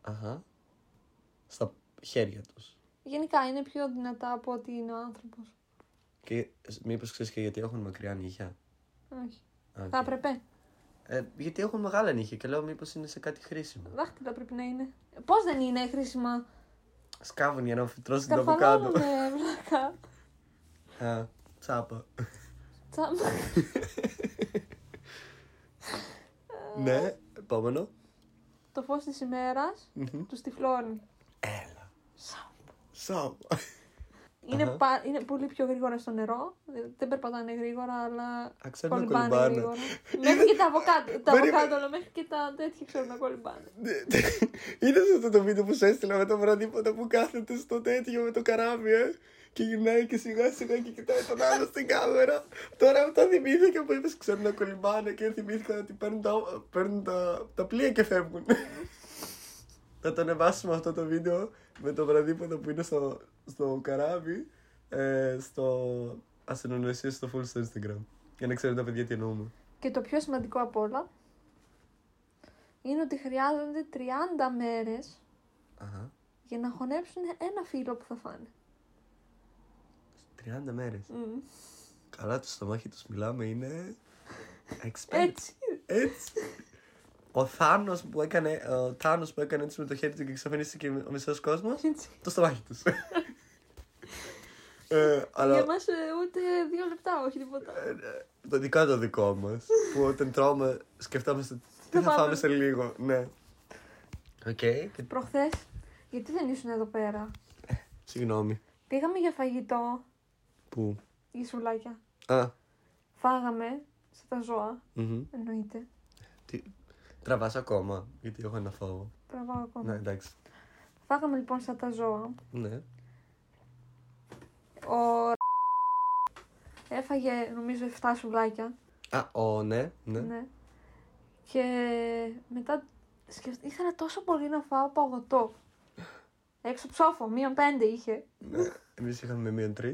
Αχα. Στα χέρια τους. Γενικά είναι πιο δυνατά από ό,τι είναι ο άνθρωπος. Και μήπως ξέρεις και γιατί έχουν μακριά νύχια? Όχι. Okay. Θα έπρεπε. Γιατί έχουν μεγάλα νύχια και λέω μήπως είναι σε κάτι χρήσιμο. Δάχτυλα πρέπει να είναι. Πώς δεν είναι χρήσιμα? Σκάβουν για να φυτρώσουν το αβοκάντο. Σκαφαλώνουν, βλάκα. Τσάπα. Τσάπα. Ναι, επόμενο. Το φως της ημέρας τους τυφλώνει. Έλα. Είναι πολύ πιο γρήγορα στο νερό. Δεν περπατάνε γρήγορα, αλλά κολυμπάνε γρήγορα. Μέχρι και τα αβοκάντο, μέχρι και τα τέτοια ξέρουν να κολυμπάνε. Είναι σε αυτό το βίντεο που σου έστειλα με το βραδύποτα που κάθεται στο τέτοιο με το καράβι, και γυρνάει και σιγά σιγά και κοιτάει τον άλλο στην κάμερα. Τώρα αυτό θυμήθηκα που είπες ξέρουν να κολυμπάνε και θυμήθηκα ότι παίρνουν τα πλοία και φεύγουν. Θα το ανεβάσουμε αυτό το βίντεο με το βραδύποδο που είναι στο καράβι, στο Ασυνεννοησία στο φουλ στο Instagram. Για να ξέρετε τα παιδιά τι εννοούμε. Και το πιο σημαντικό απ' όλα είναι ότι χρειάζονται 30 μέρες για να χωνέψουν ένα φύλλο που θα φάνε. 30 μέρες. Καλά, το στομάχι τους μιλάμε είναι... Έτσι. Ο Θάνος που έκανε έτσι με το χέρι του και εξαφανίστηκε ο μισός κόσμος, το στομάχι τους. Για μας ούτε 2 λεπτά, όχι τίποτα. Ειδικά το δικό μας, που όταν τρώμε σκεφτόμαστε τι θα φάμε σε λίγο. Ναι. Okay. Προχθές, γιατί δεν ήσουν εδώ πέρα? Συγγνώμη. Πήγαμε για φαγητό. Πού? Γυσουλάκια. Α. Φάγαμε. σε τα ζώα, εννοείται. Τι... Τραβάς ακόμα, γιατί έχω ένα φόβο. Τραβάω ακόμα. Ναι, εντάξει. Φάγαμε λοιπόν σαν τα ζώα. Ναι. Ο έφαγε νομίζω 7 σουβλάκια. Α, ναι. Και μετά ήθελα τόσο πολύ να φάω παγωτό. Έξω ψόφο, -5 είχε. Ναι, εμείς είχαμε -3.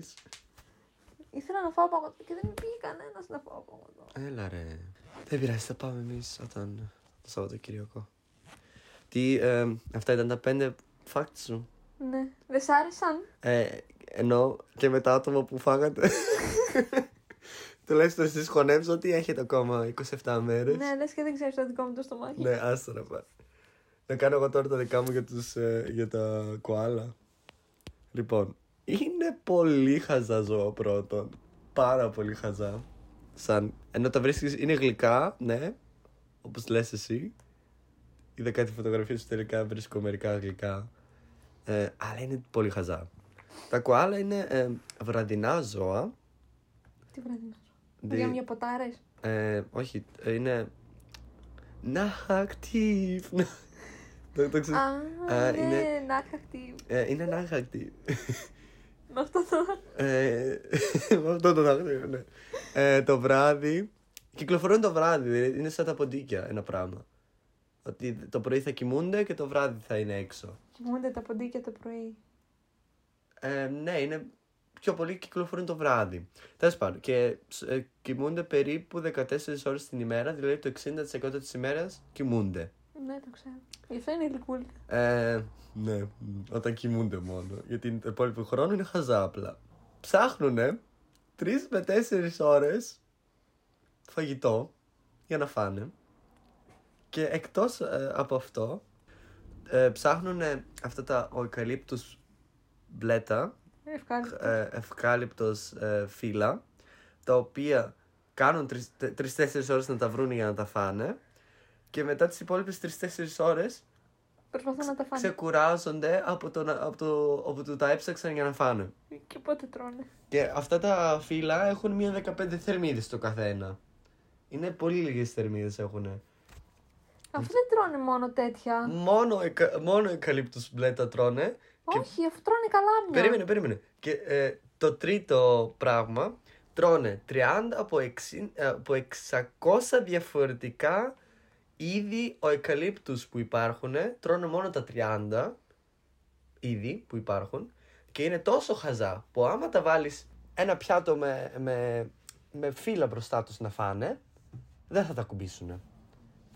Ήθελα να φάω παγωτό και δεν πήγε κανένας να φάω παγωτό. Έλα ρε. Δεν πειράζει, θα πάμε εμείς όταν το Σαββατοκύριακο. Τι, αυτά ήταν τα 5 facts σου. Ναι, δεν σ' άρεσαν. Ενώ και με τα άτομα που φάγατε. Τουλάχιστον εσείς χωνέψτε ότι έχετε ακόμα 27 μέρες. Ναι, λες και δεν ξέρεις το δικό μου το στομάχι. Ναι, άστο να πάει. Να κάνω εγώ τώρα τα δικά μου για, για τα κουάλα. Λοιπόν, είναι πολύ χαζά ζώα πρώτον. Πάρα πολύ χαζά. Σαν, ενώ τα βρίσκεις, είναι γλυκά, ναι. Όπως λες εσύ. Είδα κάτι φωτογραφίες που τελικά βρίσκω μερικά γλυκά. Αλλά είναι πολύ χαζά. Τα κουάλα είναι βραδινά ζώα. Τι βραδινά ζώα. Για μια ποτάρες. Όχι, είναι. Ναχακτίβ. Το ξέρω. Α, είναι ναχακτίβ. Είναι ναχακτίβ. Με αυτό το με αυτό το ναχακτίβ, ναι. Το βράδυ. Κυκλοφορούν το βράδυ, είναι σαν τα ποντίκια ένα πράγμα. Ότι το πρωί θα κοιμούνται και το βράδυ θα είναι έξω. Κοιμούνται τα ποντίκια το πρωί. Ναι, είναι πιο πολύ κυκλοφορούν το βράδυ. Τέλος πάντων, και κοιμούνται περίπου 14 ώρες την ημέρα, δηλαδή το 60% της ημέρας κοιμούνται. Ναι, το ξέρω. Γι' αυτό είναι γλυκούλικα. Ναι, όταν κοιμούνται μόνο. Γιατί το υπόλοιπο χρόνο είναι χαζά απλά. Ψάχνουνε 3 με 4 ώρες φαγητό για να φάνε. Και εκτός από αυτό, ψάχνουνε αυτά τα eucalyptus μπλέτα, ευκάλυπτος φύλλα, τα οποία κάνουν 3-4 ώρες να τα βρουν για να τα φάνε και μετά τις υπόλοιπες 3-4 ώρες να τα φάνε. Ξεκουράζονται από το τα έψαξαν για να φάνε. Και πότε τρώνε. Και αυτά τα φύλλα έχουν μία 15 θερμίδες το καθένα. Είναι πολύ λίγες θερμίδες έχουνε. Αυτοί δεν τρώνε μόνο τέτοια. Μόνο eucalyptus μπλέτα τρώνε. Όχι, αυτό τρώνε καλάμια. Περίμενε. Και το τρίτο πράγμα, τρώνε 30 από 600 διαφορετικά είδη eucalyptus που υπάρχουν. Τρώνε μόνο τα 30 είδη που υπάρχουν. Και είναι τόσο χαζά που άμα τα βάλεις ένα πιάτο με φύλλα μπροστά τους να φάνε, δεν θα τα κουμπίσουνε.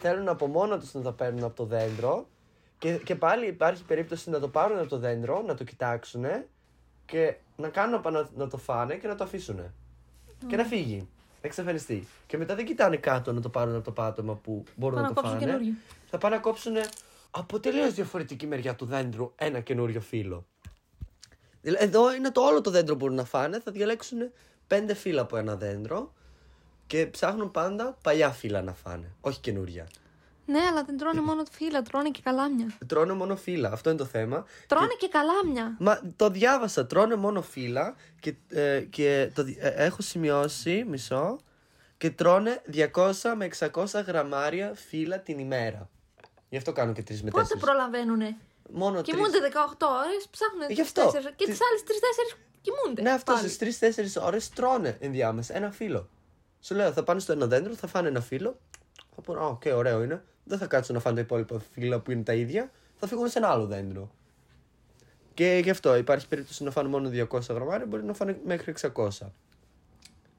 Θέλουν από μόνο τους να τα παίρνουν από το δέντρο. Και πάλι υπάρχει περίπτωση να το πάρουν από το δέντρο, να το κοιτάξουν και να κάνουν να το φάνε και να το αφήσουν. Και να φύγει, να εξαφανιστεί. Και μετά δεν κοιτάνε κάτω να το πάρουν από το πάτωμα που μπορούν να το φάνε. Καινούργιο. Θα πάνε να κόψουν από τελείως διαφορετική μεριά του δέντρου ένα καινούριο φύλλο. Εδώ είναι όλο το δέντρο που μπορούν να φάνε. Θα διαλέξουν 5 φύλλα από ένα δέντρο και ψάχνουν πάντα παλιά φύλλα να φάνε, όχι καινούρια. Ναι, αλλά δεν τρώνε μόνο φύλλα, τρώνε και καλάμια. Τρώνε μόνο φύλλα, αυτό είναι το θέμα. Τρώνε και καλάμια. Μα το διάβασα, τρώνε μόνο φύλλα και το έχω σημειώσει μισό. Και τρώνε 200 με 600 γραμμάρια φύλλα την ημέρα. Γι' αυτό κάνω και 3 με 4. Πότε προλαβαίνουνε. Μόνο 3. Κοιμούνται 18 ώρες, ψάχνουν 4. Και τις άλλες 3-4 κοιμούνται. Ναι, αυτό στις 3-4 ώρες τρώνε ενδιάμεσα ένα φύλλο. Σου λέω, θα πάνε στο ένα δέντρο, θα φάνε ένα φύλλο. Θα πούνε, οκ, ωραίο είναι. Δεν θα κάτσουν να φάνε τα υπόλοιπα φύλλα που είναι τα ίδια. Θα φύγουν σε ένα άλλο δέντρο. Και γι' αυτό υπάρχει περίπτωση να φάνε μόνο 200 γραμμάρια, μπορεί να φάνε μέχρι 600.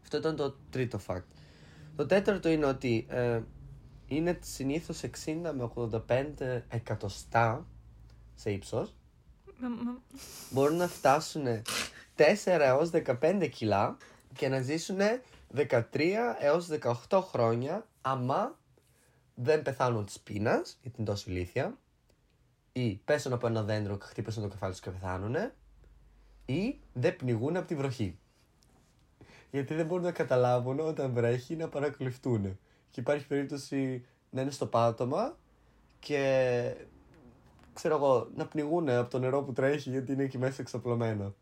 Αυτό ήταν το τρίτο fact. Το τέταρτο είναι ότι είναι συνήθως 60 με 85 εκατοστά σε ύψος. Μπορούν να φτάσουν 4 έως 15 κιλά και να ζήσουν 13 έως 18 χρόνια άμα δεν πεθάνουν της πείνας, γιατί είναι τόσο ηλίθια, ή πέσουν από ένα δέντρο και χτύπησαν το κεφάλι τους και πεθάνουνε, ή δεν πνιγούν από τη βροχή. Γιατί δεν μπορούν να καταλάβουν όταν βρέχει να παρακολουθούν. Και υπάρχει περίπτωση να είναι στο πάτωμα και ξέρω εγώ, να πνιγούν από το νερό που τρέχει γιατί είναι εκεί μέσα εξαπλωμένο.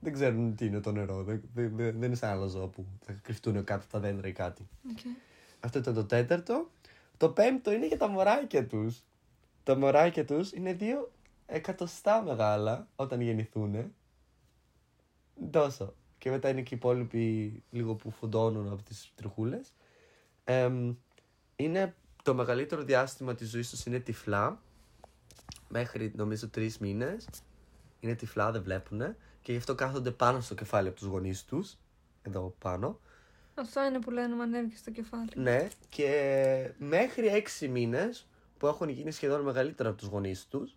δεν ξέρουν τι είναι το νερό. Δεν είναι σαν άλλα ζώα που θα κρυφτούν κάτω τα δέντρα ή κάτι. Okay. Αυτό ήταν το τέταρτο. Το πέμπτο είναι για τα μωράκια τους. Τα μωράκια τους είναι 2 εκατοστά μεγάλα όταν γεννηθούν. Τόσο. Και μετά είναι και οι υπόλοιποι λίγο που φουντώνουν από τις τριχούλες. Είναι το μεγαλύτερο διάστημα της ζωής τους, είναι τυφλά. Μέχρι νομίζω 3 μήνες. Είναι τυφλά, δεν βλέπουνε. Και γι' αυτό κάθονται πάνω στο κεφάλι από τους γονείς τους. Εδώ πάνω. Αυτό είναι που λένε ανέβηκε στο κεφάλι. Ναι, και μέχρι 6 μήνες που έχουν γίνει σχεδόν μεγαλύτερα από τους γονείς τους,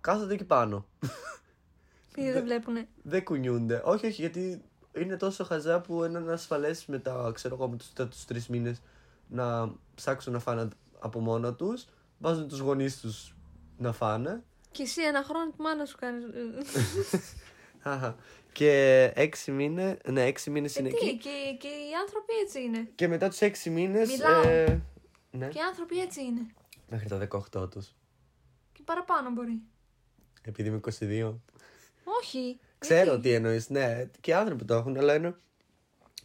κάθονται εκεί πάνω. Γιατί δεν βλέπουνε. Δεν κουνιούνται. Όχι, όχι, γιατί είναι τόσο χαζά που είναι ασφαλές μετά, ξέρω εγώ, μετά τους 3 μήνες να ψάξουν να φάνε από μόνα τους. Βάζουν τους γονείς τους να φάνε. Και εσύ ένα χρόνο τη μάνα σου κάνεις. Και 6 μήνες. Ναι, 6 μήνες είναι εκεί. Και οι άνθρωποι έτσι είναι. Και μετά τους 6 μήνες. Ναι. Και οι άνθρωποι έτσι είναι. Μέχρι τα 18 τους. Και παραπάνω μπορεί. Επειδή είμαι 22. Όχι. Ξέρω γιατί. Τι εννοείς. Ναι, και οι άνθρωποι το έχουν, αλλά είναι...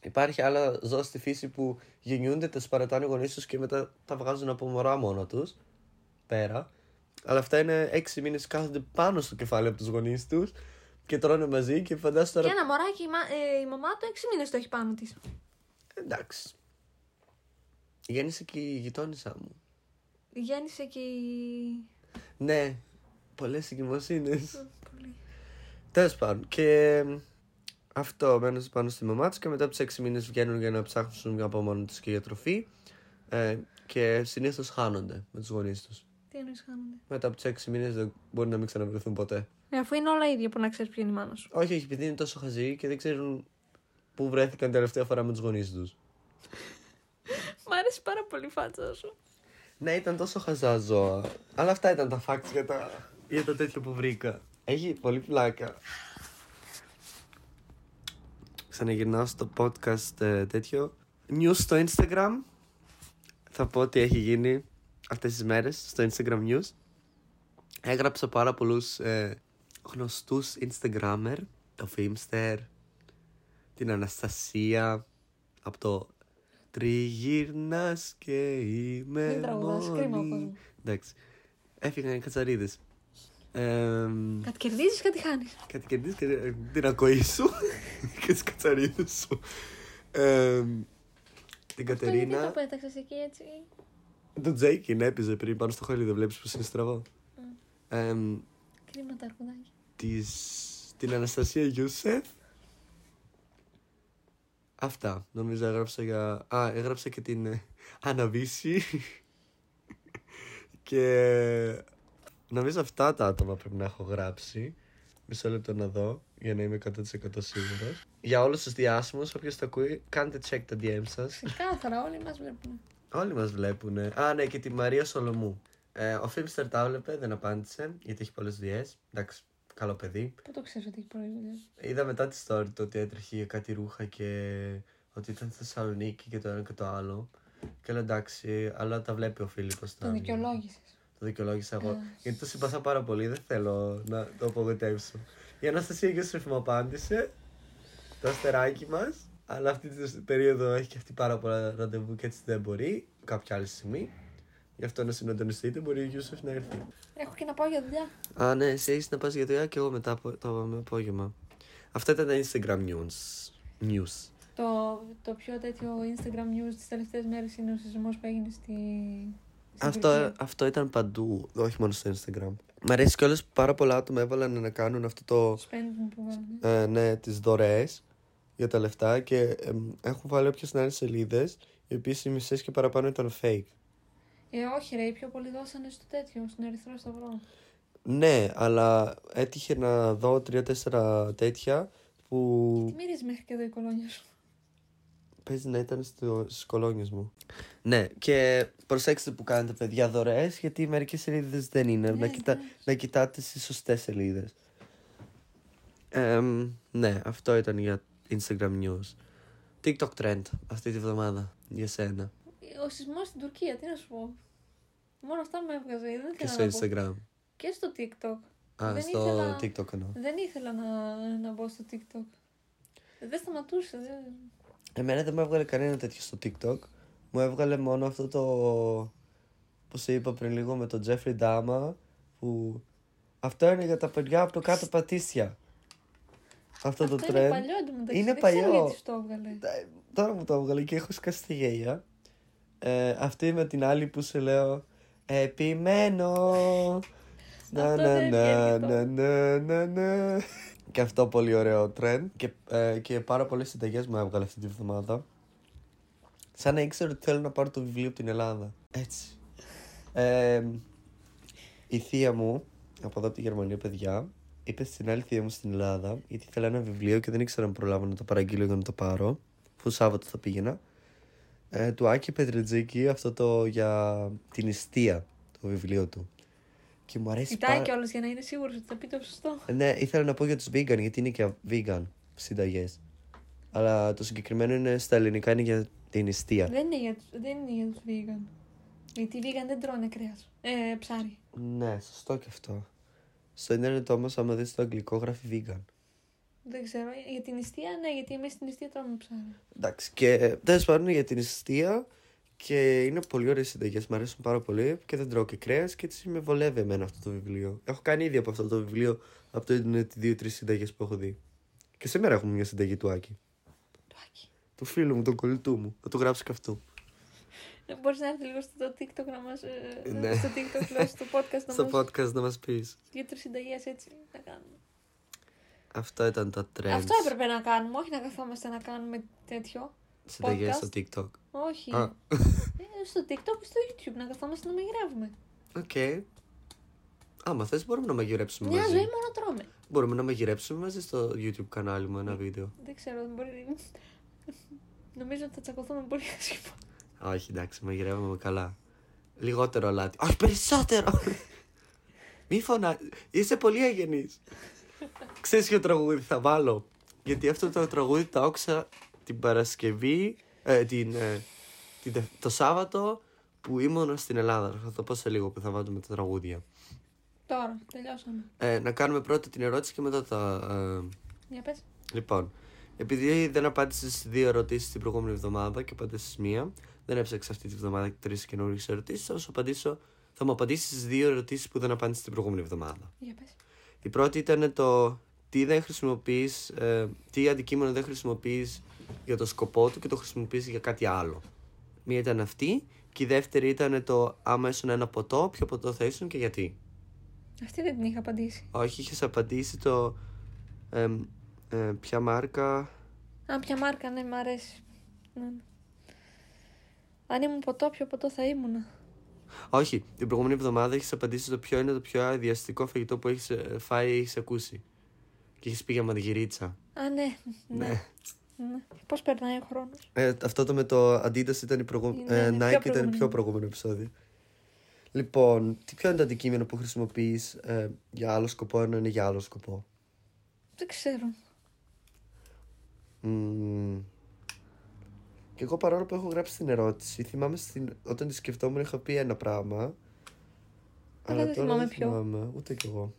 Υπάρχει άλλα ζώα στη φύση που γεννιούνται, τα σπαρατάνε οι γονείς τους και μετά τα βγάζουν από μωρά μόνο τους. Πέρα. Αλλά αυτά είναι 6 μήνες, κάθονται πάνω στο κεφάλι από τους γονείς τους και τρώνε μαζί και φαντάζομαι τώρα. Και ένα μωράκι, η μαμά του 6 μήνες το έχει πάνω της. Εντάξει. Γέννησε και η γειτόνισσα μου. Γέννησε και η... Ναι, πολλές εγκυμοσύνες. Πολύ. Τέλος πάντων. Και αυτό, μένουν πάνω στη μαμά τους και μετά από τους 6 μήνες βγαίνουν για να ψάχνουν από μόνο τους και για τροφή. Και συνήθως χάνονται με τους γονείς τους. Τι εννοείς χάνονται? Μετά από τους 6 μήνες δεν μπορεί να μην ξαναβρεθούν ποτέ. Ναι, αφού είναι όλα ίδια που να ξέρεις ποια είναι η μάνα σου. Όχι, επειδή είναι τόσο χαζοί και δεν ξέρουν πού βρέθηκαν τελευταία φορά με τους γονείς τους. Μ' άρεσε πάρα πολύ η φάτσα σου. Ναι, ήταν τόσο χαζά ζώα. Αλλά αυτά ήταν τα facts για τα τέτοια που βρήκα. Έχει πολύ πλάκα. Ξαναγυρνάω στο podcast τέτοιο. News στο Instagram. Θα πω τι έχει γίνει αυτές τις μέρες στο Instagram News. Έγραψα πάρα πολλούς γνωστούς Instagrammer. Το Filmster, την Αναστασία, από το «Τριγυρνάς και είμαι μόνη». Μην τραγουδάς, κρίμα από. Εντάξει, έφυγαν οι κατσαρίδες. Κάτι κερδίζεις, κάτι χάνεις. Κάτι κερδίζεις, την ακοή σου και τις κατσαρίδες σου. Την Κατερίνα. Αυτό το πέταξες εκεί έτσι. Το Τζέικι να έπαιζε πριν πάνω στο χάλι, δεν βλέπεις πως είναι στραβό. Κρίμα τα αρκουδάκια. Την Αναστασία Γιούσεφ. Αυτά, νομίζω έγραψα για... έγραψα και την Αναβίση. Και... νομίζω αυτά τα άτομα πρέπει να έχω γράψει. Μισό λεπτό να δω, για να είμαι 100% σίγουρος. Για όλους τους διάσημους, όποιος το ακούει, κάντε check τα DM σας. Ξεκάθαρα, όλοι μας βλέπουν. Όλοι μας βλέπουνε. Ναι, και τη Μαρία Σολομού. Ο Filmster τα έβλεπε, δεν απάντησε, γιατί έχει πολλές δουλειές. Εντάξει, καλό παιδί. Πού το ξέρεις ότι έχει πολλές δουλειές? Είδα μετά τη story του ότι έτρεχε για κάτι ρούχα και ότι ήταν στη Θεσσαλονίκη και το ένα και το άλλο. Και λέω εντάξει, αλλά τα βλέπει ο Φίλιππος. Το δικαιολόγησες? Το δικαιολόγησα εγώ. Γιατί το συμπαθά πάρα πολύ, δεν θέλω να το απογοητεύσω. Η Αναστασία Γιούσεφ μου απάντησε. Το αστεράκι μας. Αλλά αυτή την περίοδο έχει και αυτή πάρα πολλά ραντεβού και έτσι δεν μπορεί. Κάποια άλλη στιγμή. Γι' αυτό να συναντονιστείτε, μπορεί ο Γιούσεφ να έρθει. Έχω και να πάω για δουλειά. Ναι, εσύ έχεις να πας για δουλειά και εγώ μετά το απόγευμα. Αυτά ήταν τα Instagram news. Το πιο τέτοιο Instagram news τις τελευταίες μέρες είναι ο σεισμός που έγινε στη... Αυτό ήταν παντού, όχι μόνο στο Instagram. Μ' αρέσει κιόλας που πάρα πολλά άτομα έβαλαν να κάνουν αυτό το... Spending που βάλουν. Ναι, τις δωρεές για τα λεφτά και έχουν βάλει όποιες να είναι σελίδες, οι οποίες οι μισές και παραπάνω ήταν fake. Όχι ρε, οι πιο πολλοί δώσανε στο τέτοιο, στον Ερυθρό Σταυρό. Ναι, αλλά έτυχε να δω 3-4 τέτοια που... Και τι μύριζε μέχρι και εδώ η κολόνια σου? Παίζει να ήταν στις κολόνιες μου. Ναι, και προσέξτε που κάνετε παιδιά δωρεές, γιατί μερικές σελίδες δεν είναι. Ναι, να κοιτάτε στις σωστές σελίδες. Ναι, αυτό ήταν για Instagram News. TikTok trend αυτή τη βδομάδα για σένα. Ο σεισμός στην Τουρκία, τι να σου πω. Μόνο αυτά με έβγαζε. Και στο Instagram. Και στο TikTok. Στο TikTok εννοώ. Δεν ήθελα να μπω στο TikTok. Δεν σταματούσα. Εμένα δεν μου έβγαλε κανένα τέτοιο στο TikTok. Μου έβγαλε μόνο αυτό το που σου είπα πριν λίγο με τον Τζέφρι Ντάμα. Που αυτό είναι για τα παιδιά από το κάτω πατήσια. Αυτό το τρέν. Είναι παλιό εντωμεταξύ. Είναι παλιό. Τώρα μου το έβγαλε και έχω σκάσει τη γέλια. Αυτή με την άλλη που σου λέω. Επιμένω. Να. Και αυτό πολύ ωραίο τρέν. Και πάρα πολλές συνταγές μου έβγαλε αυτή τη βδομάδα. Σαν να ήξερα ότι θέλω να πάρω το βιβλίο από την Ελλάδα. Έτσι. Η θεία μου, από εδώ από τη Γερμανία, παιδιά, είπε στην άλλη θεία μου στην Ελλάδα, γιατί ήθελα ένα βιβλίο και δεν ήξερα αν προλάβω να το παραγγείλω για να το πάρω, αφού Σάββατο θα πήγαινα. Του Άκη Πετρετζίκη, αυτό το για την ιστία, το βιβλίο του. Και μου αρέσει πάρα πολύ. Κοιτάει κιόλας για να είναι σίγουρος ότι θα πει το σωστό. Ναι, ήθελα να πω για τους vegan, γιατί είναι και vegan συνταγές. Αλλά το συγκεκριμένο είναι στα ελληνικά, είναι για την ιστία. Δεν είναι για τους vegan. Γιατί οι vegan δεν τρώνε κρέας. Ψάρι. Ναι, σωστό και αυτό. Στο ίντερνετ όμως, άμα δεις το αγγλικό, γράφει vegan. Δεν ξέρω. Για την ιστία, ναι, γιατί εμείς στην ιστία τρώμε ψάρι. Εντάξει, και τέλος πάντων για την ιστία. Και είναι πολύ ωραίες συνταγές, μου αρέσουν πάρα πολύ και δεν τρώω και κρέας και έτσι με βολεύει εμένα αυτό το βιβλίο. Έχω κάνει ήδη από αυτό το βιβλίο από το ίντερνετ 2-3 συνταγές που έχω δει. Και σήμερα έχουμε μια συνταγή του Άκη. Του φίλου μου, τον κολλητού μου. Θα το γράψω και αυτό. Μπορείς να έρθει λίγο στο TikTok να μας. Ναι. Στο TikTok, λέω, στο podcast να μας. Στο podcast να μας πεις. Δύο-τρεις συνταγές έτσι να κάνουμε. Αυτό ήταν τα trends. Αυτό έπρεπε να κάνουμε, όχι να καθόμαστε να κάνουμε τέτοιο. Συνταγές στο TikTok. Όχι. Στο TikTok και στο YouTube να καθόμαστε να μαγειρεύουμε. Οκ. Okay. Άμα θες μπορούμε να μαγειρέψουμε μαζί. Μια ζωή μόνο τρώμε. Μπορούμε να μαγειρέψουμε μαζί στο YouTube κανάλι μου ένα βίντεο. Δεν ξέρω, μπορεί. Νομίζω ότι θα τσακωθούμε πολύ άσχημα. Όχι, εντάξει, μαγειρεύουμε καλά. Λιγότερο αλάτι. Όχι, περισσότερο! Μη φωνάζει. Είσαι πολύ αγενής. Ξέρεις ποιο τραγούδι θα βάλω. Γιατί αυτό το τραγούδι τα άκουσα την Παρασκευή, το Σάββατο που ήμουν στην Ελλάδα. Θα το πω σε λίγο που θα βάλουμε τα τραγούδια. Τώρα, τελειώσαμε. Να κάνουμε πρώτα την ερώτηση και μετά τα. Για πες. Λοιπόν. Επειδή δεν απάντησες 2 ερωτήσεις την προηγούμενη εβδομάδα και απάντησες 1, δεν έψαξα αυτή τη εβδομάδα 3 καινούργιες ερωτήσεις. Θα μου απαντήσεις 2 ερωτήσεις που δεν απάντησες την προηγούμενη εβδομάδα. Για πες. Η πρώτη ήταν το τι αντικείμενο δεν χρησιμοποιείς για το σκοπό του και το χρησιμοποιείς για κάτι άλλο. Μία ήταν αυτή και η δεύτερη ήταν το άμα ήσουν ένα ποτό, ποιο ποτό θα ήσουν και γιατί. Αυτή δεν την είχα απαντήσει. Όχι, είχες απαντήσει το. Ποια μάρκα. Ποια μάρκα, ναι, μ' αρέσει. Ναι. Αν ήμουν ποτό, ποιο ποτό θα ήμουνα. Όχι, την προηγούμενη εβδομάδα έχεις απαντήσει το ποιο είναι το πιο αειδιαστικό φαγητό που έχεις φάει ή έχεις ακούσει. Και έχεις πει για μαργυρίτσα. Ναι. Πώς περνάει ο χρόνος. Αυτό το με το Adidas ήταν η Nike ήταν πιο προηγούμενο επεισόδιο. Λοιπόν, ποιο είναι το αντικείμενο που χρησιμοποιείς για άλλο σκοπό ενώ είναι για άλλο σκοπό. Δεν ξέρω. Και εγώ παρόλο που έχω γράψει την ερώτηση, θυμάμαι όταν τη σκεφτόμουν είχα πει ένα πράγμα. Αλλά δεν θυμάμαι ποιο. Ούτε κι εγώ.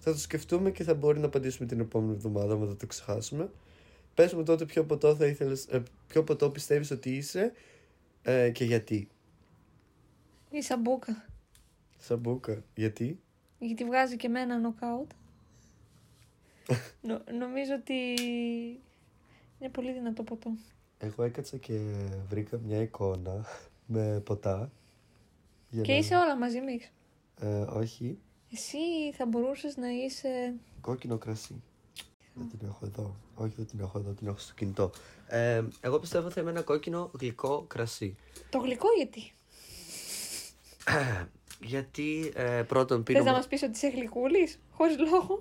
Θα το σκεφτούμε και θα μπορεί να απαντήσουμε την επόμενη εβδομάδα όταν το ξεχάσουμε. Πες μου τότε ποιο ποτό πιστεύεις ότι είσαι και γιατί. Η σαμπούκα. Σαμπούκα, γιατί. Γιατί βγάζει και εμένα νοκάουτ. Νομίζω ότι είναι πολύ δυνατό ποτό. Εγώ έκατσα και βρήκα μια εικόνα με ποτά. Και είσαι όλα μαζί μίξ. Όχι. Εσύ θα μπορούσες να είσαι. Κόκκινο κρασί. Δεν την έχω εδώ. Όχι, δεν την έχω εδώ, την έχω στο κινητό. Εγώ πιστεύω θα είμαι ένα κόκκινο γλυκό κρασί. Το γλυκό γιατί. Γιατί πρώτον πίνω. Θες να μας πεις ότι είσαι γλυκούλης, χωρίς λόγο.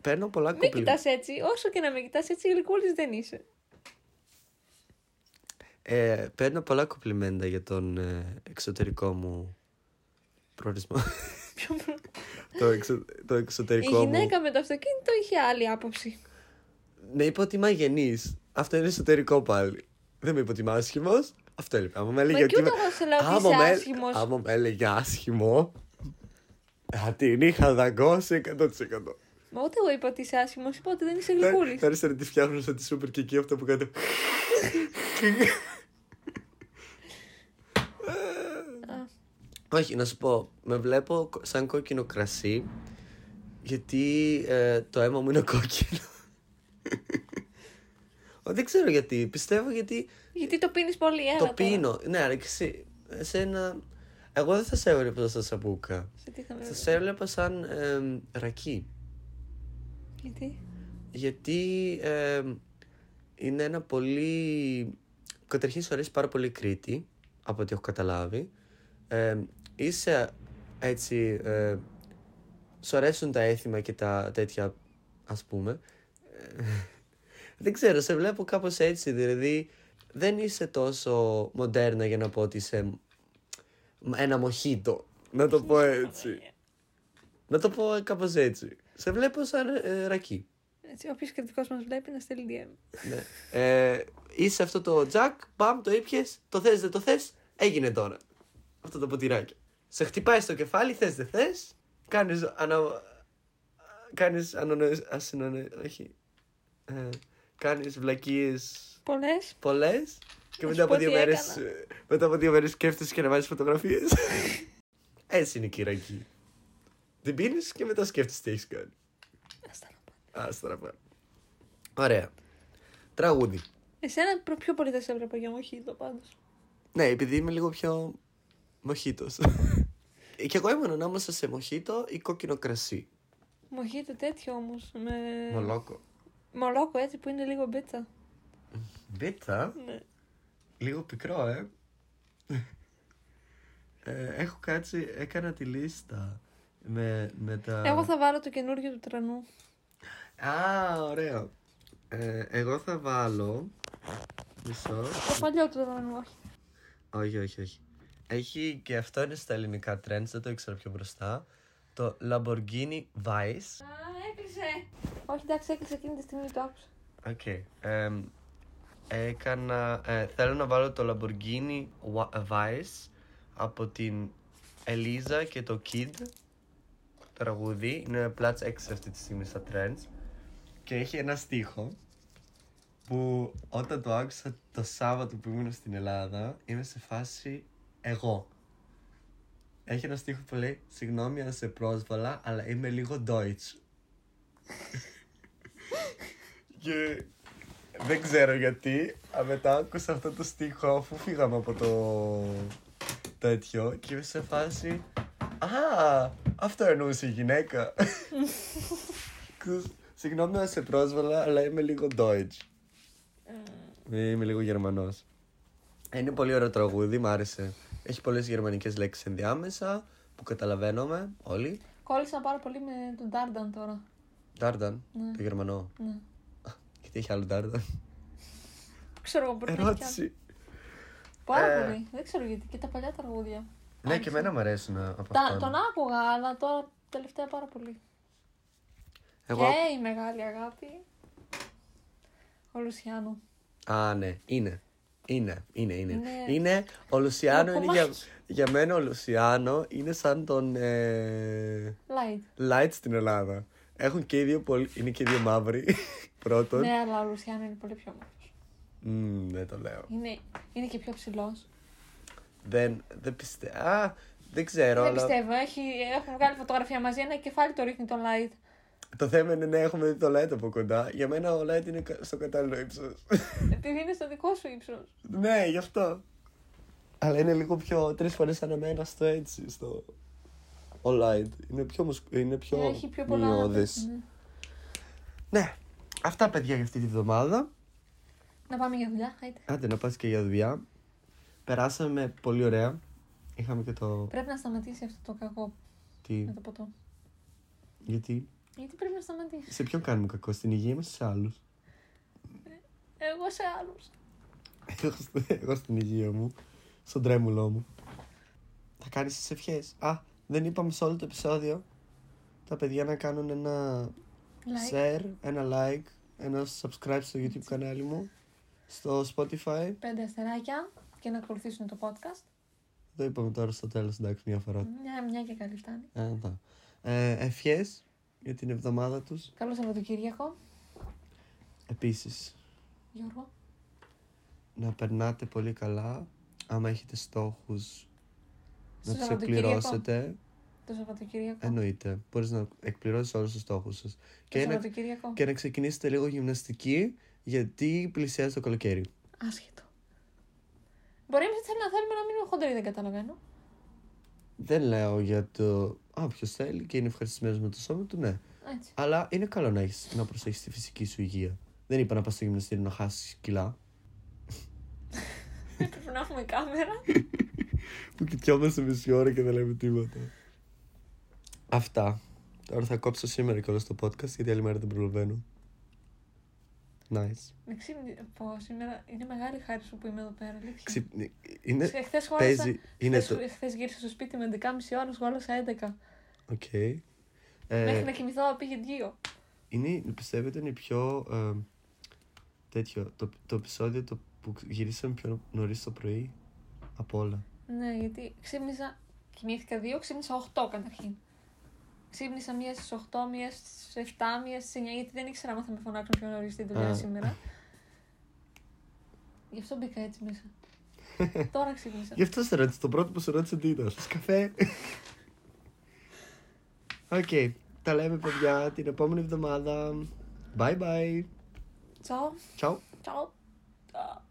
Παίρνω πολλά κουπλί. Μην κοιτάς έτσι, όσο και να με κοιτάς έτσι, γλυκούλης δεν είσαι. Παίρνω πολλά κουπλιμέντα για τον εξωτερικό μου προορισμό. Ποιο προορισμό. Το εξωτερικό μου. Η γυναίκα με το αυτοκίνητο είχε άλλη άποψη. Ναι, είπε ότι είμαι αγενής. Αυτό είναι εσωτερικό πάλι. Δεν με υποτιμά άσχημος. Αυτό λοιπόν. Άμα με έλεγε άσχημο. Την είχα δαγκώσει 100%. Μα ούτε εγώ είπα ότι είσαι άσχημος, είπα ότι δεν είσαι γλυκούλης. Θα ήρθα να τη φτιάχνω σαν τη σούπερ και εκεί αυτό που κάτω. Όχι, να σου πω, με βλέπω σαν κόκκινο κρασί, γιατί το αίμα μου είναι κόκκινο. Δεν ξέρω γιατί, πιστεύω γιατί... Γιατί το πίνεις πολύ, το πίνω, ναι, αλλά εσύ, εσένα... Εγώ δεν θα σε έβλεπα σαν σαμπούκα. Θα σε έβλεπα σαν ρακί. Γιατί? Γιατί είναι ένα πολύ... Καταρχήν σου αρέσει πάρα πολύ Κρήτη, από ό,τι έχω καταλάβει. Είσαι έτσι... Σου αρέσουν τα έθιμα και τα τέτοια, ας πούμε. Δεν ξέρω, σε βλέπω κάπως έτσι, δηλαδή δεν είσαι τόσο μοντέρνα για να πω ότι είσαι ένα μοχίτο, να το πω έτσι. Να το πω κάπως έτσι. Σε βλέπω σαν ρακί. Έτσι, όποιος κριτικός μας βλέπει να στέλνει DM. Ναι. Είσαι αυτό το τζακ, μπαμ, το ήπιες, το θες δεν το θες, έγινε τώρα. Αυτό το ποτηράκι. Σε χτυπάει στο κεφάλι, θες δεν θες, κάνεις ασυνεννοησία. Κάνεις βλακίες πολλές και μετά από δύο μέρες σκέφτεσαι και να βάλεις φωτογραφίες. Έτσι είναι η κυρακή. Την πίνεις και μετά σκέφτεσαι τι έχεις κάνει. Άσταρα πάνε. Ωραία. Τραγούδι. Εσένα πιο πολύ θα σε έβλεπα για μοχίτο πάντως. Ναι, επειδή είμαι λίγο πιο μοχίτος. Και εγώ ήμουν ανάμεσα σε μοχίτο ή κόκκινο κρασί. Μοχίτο τέτοιο όμως με... Μολόκο έτσι που είναι λίγο μπίτσα. Μπίτσα? Ναι. Λίγο πικρό, έχω κάτσει, έκανα τη λίστα με τα... Εγώ θα βάλω το καινούργιο του τρανού. Α, ωραίο. Εγώ θα βάλω... Μισό. Το παλιό του τρανού, όχι. Όχι. Έχει και αυτό είναι στα ελληνικά trends, δεν το ήξερα πιο μπροστά. Το Lamborghini Vice. Α, έκλεισε. Όχι, εντάξει, έκλεισε εκείνη τη στιγμή, το άκουσα. Οκ. Έκανα... θέλω να βάλω το Lamborghini Vice από την Ελίζα και το Kid. Το τραγούδι. Είναι πλάτς 6 αυτή τη στιγμή στα trends. Και έχει ένα στίχο που όταν το άκουσα το Σάββατο που ήμουν στην Ελλάδα, είμαι σε φάση εγώ. Έχει ένα στίχο που λέει «Συγγνώμη αν σε πρόσβαλα, αλλά είμαι λίγο Deutsch». Και δεν ξέρω γιατί, μετά άκουσα αυτό το στίχο αφού φύγαμε από το τέτοιο και είμαι σε φάση «Α, αυτό εννοούσε η γυναίκα». «Συγγνώμη αν σε πρόσβαλα, αλλά είμαι λίγο Deutsch». Είμαι λίγο Γερμανός. Είναι πολύ ωραίο τραγούδι, μ' άρεσε. Έχει πολλές γερμανικές λέξεις ενδιάμεσα που καταλαβαίνουμε όλοι. Κόλλησα πάρα πολύ με τον Dardan τώρα. Dardan, ναι. Το γερμανό. Ναι. Γιατί έχει άλλο Dardan. Ξέρω εγώ μπορεί να έχει. Πάρα πολύ. Δεν ξέρω γιατί. Και τα παλιά τραγούδια. Ναι, άμεσα. Και εμένα μου αρέσουν από αυτά. Τον άκουγα, αλλά τώρα τελευταία πάρα πολύ. Και η μεγάλη αγάπη. Ο Λουσιάνου. Α, ναι, είναι. Είναι ο Λουσιάνο, είναι για μένα ο Λουσιάνο είναι σαν τον Light στην Ελλάδα. Έχουν και οι δύο, είναι και οι δύο μαύροι πρώτον. Ναι, αλλά ο Λουσιάνο είναι πολύ πιο μαύρος. Ναι, το λέω. Είναι και πιο ψηλός. Δεν πιστεύω, δεν ξέρω. Δεν πιστεύω, έχουν βγάλει φωτογραφία μαζί, ένα κεφάλι το ρίχνει τον Light. Το θέμα είναι να έχουμε δει το Light από κοντά. Για μένα ο Light είναι στο κατάλληλο ύψος. Επειδή είναι στο δικό σου ύψος. Ναι, γι' αυτό. Αλλά είναι λίγο πιο 3 φορές αναμένα στο έτσι, στο... Ο Light. Είναι πιο μυώδης. Ναι, αυτά παιδιά για αυτή τη βδομάδα. Να πάμε για δουλειά, άντε να πας και για δουλειά. Περάσαμε πολύ ωραία. Είχαμε και το... Πρέπει να σταματήσει αυτό το κακό. Τι? Με το ποτό. Γιατί πρέπει να σταματήσει. Σε ποιον κάνουμε κακό, στην υγεία μας ή σε άλλους? Εγώ σε άλλους. Εγώ στην υγεία μου, στον τρέμουλό μου. Θα κάνεις τις ευχές. Α, δεν είπαμε σε όλο το επεισόδιο τα παιδιά να κάνουν ένα like. Share, ένα like, ένα subscribe στο YouTube κανάλι μου, στο Spotify. 5 αστεράκια και να ακολουθήσουν το podcast. Το είπαμε τώρα στο τέλος, εντάξει, μια φορά. Μια και καλή φτάνει. ευχές για την εβδομάδα τους. Καλό Σαββατοκύριακο. Επίσης, Γιώργο, να περνάτε πολύ καλά. Άμα έχετε στόχους, να τους εκπληρώσετε. Το Σαββατοκύριακο. Εννοείται. Μπορείς να εκπληρώσεις όλους τους στόχους σας. Και να ξεκινήσετε λίγο γυμναστική, γιατί πλησιάζει το καλοκαίρι. Άσχετο. Μπορεί εμείς θέλουμε να μείνουμε χοντροί, δεν καταλαβαίνω. Δεν λέω για το. Όποιος θέλει και είναι ευχαριστημένος με το σώμα του, ναι. Έτσι. Αλλά είναι καλό να προσέχεις τη φυσική σου υγεία. Δεν είπα να πας στο γυμναστήριο να χάσεις κιλά. Πρέπει να έχουμε κάμερα. Που κοιτιόμαστε μισή ώρα και δεν λέμε τίποτα. Αυτά. Τώρα θα κόψω σήμερα και όλο στο podcast, γιατί άλλη μέρα δεν προλαβαίνω. Nice. Σήμερα είναι μεγάλη χάρη σου που είμαι εδώ πέρα. Χθες γύρισα στο σπίτι με 11.30 ώρα, σχόλασα 11. Οκ. Μέχρι να κοιμηθώ πήγε 2. Πιστεύετε είναι πιο τέτοιο. Το επεισόδιο που γυρίσαμε πιο νωρίς το πρωί από όλα. Ναι, γιατί κοιμήθηκα 2, ξύπνησα 8 καταρχήν. Ξύπνησα μία στις 8, μία στις 7, μία στις 9, γιατί δεν ήξερα αν θα με φωνάξουν πιο νωρίς τη δουλειά σήμερα. Γι' αυτό μπήκα έτσι μέσα. Τώρα ξύπνησα. Γι' αυτό σε ρώτησα. Το πρώτο που σε ρώτησε τι ήταν. Καφέ. Οκ. Τα λέμε, παιδιά, την επόμενη εβδομάδα. Bye bye. Ciao. Ciao. Ciao.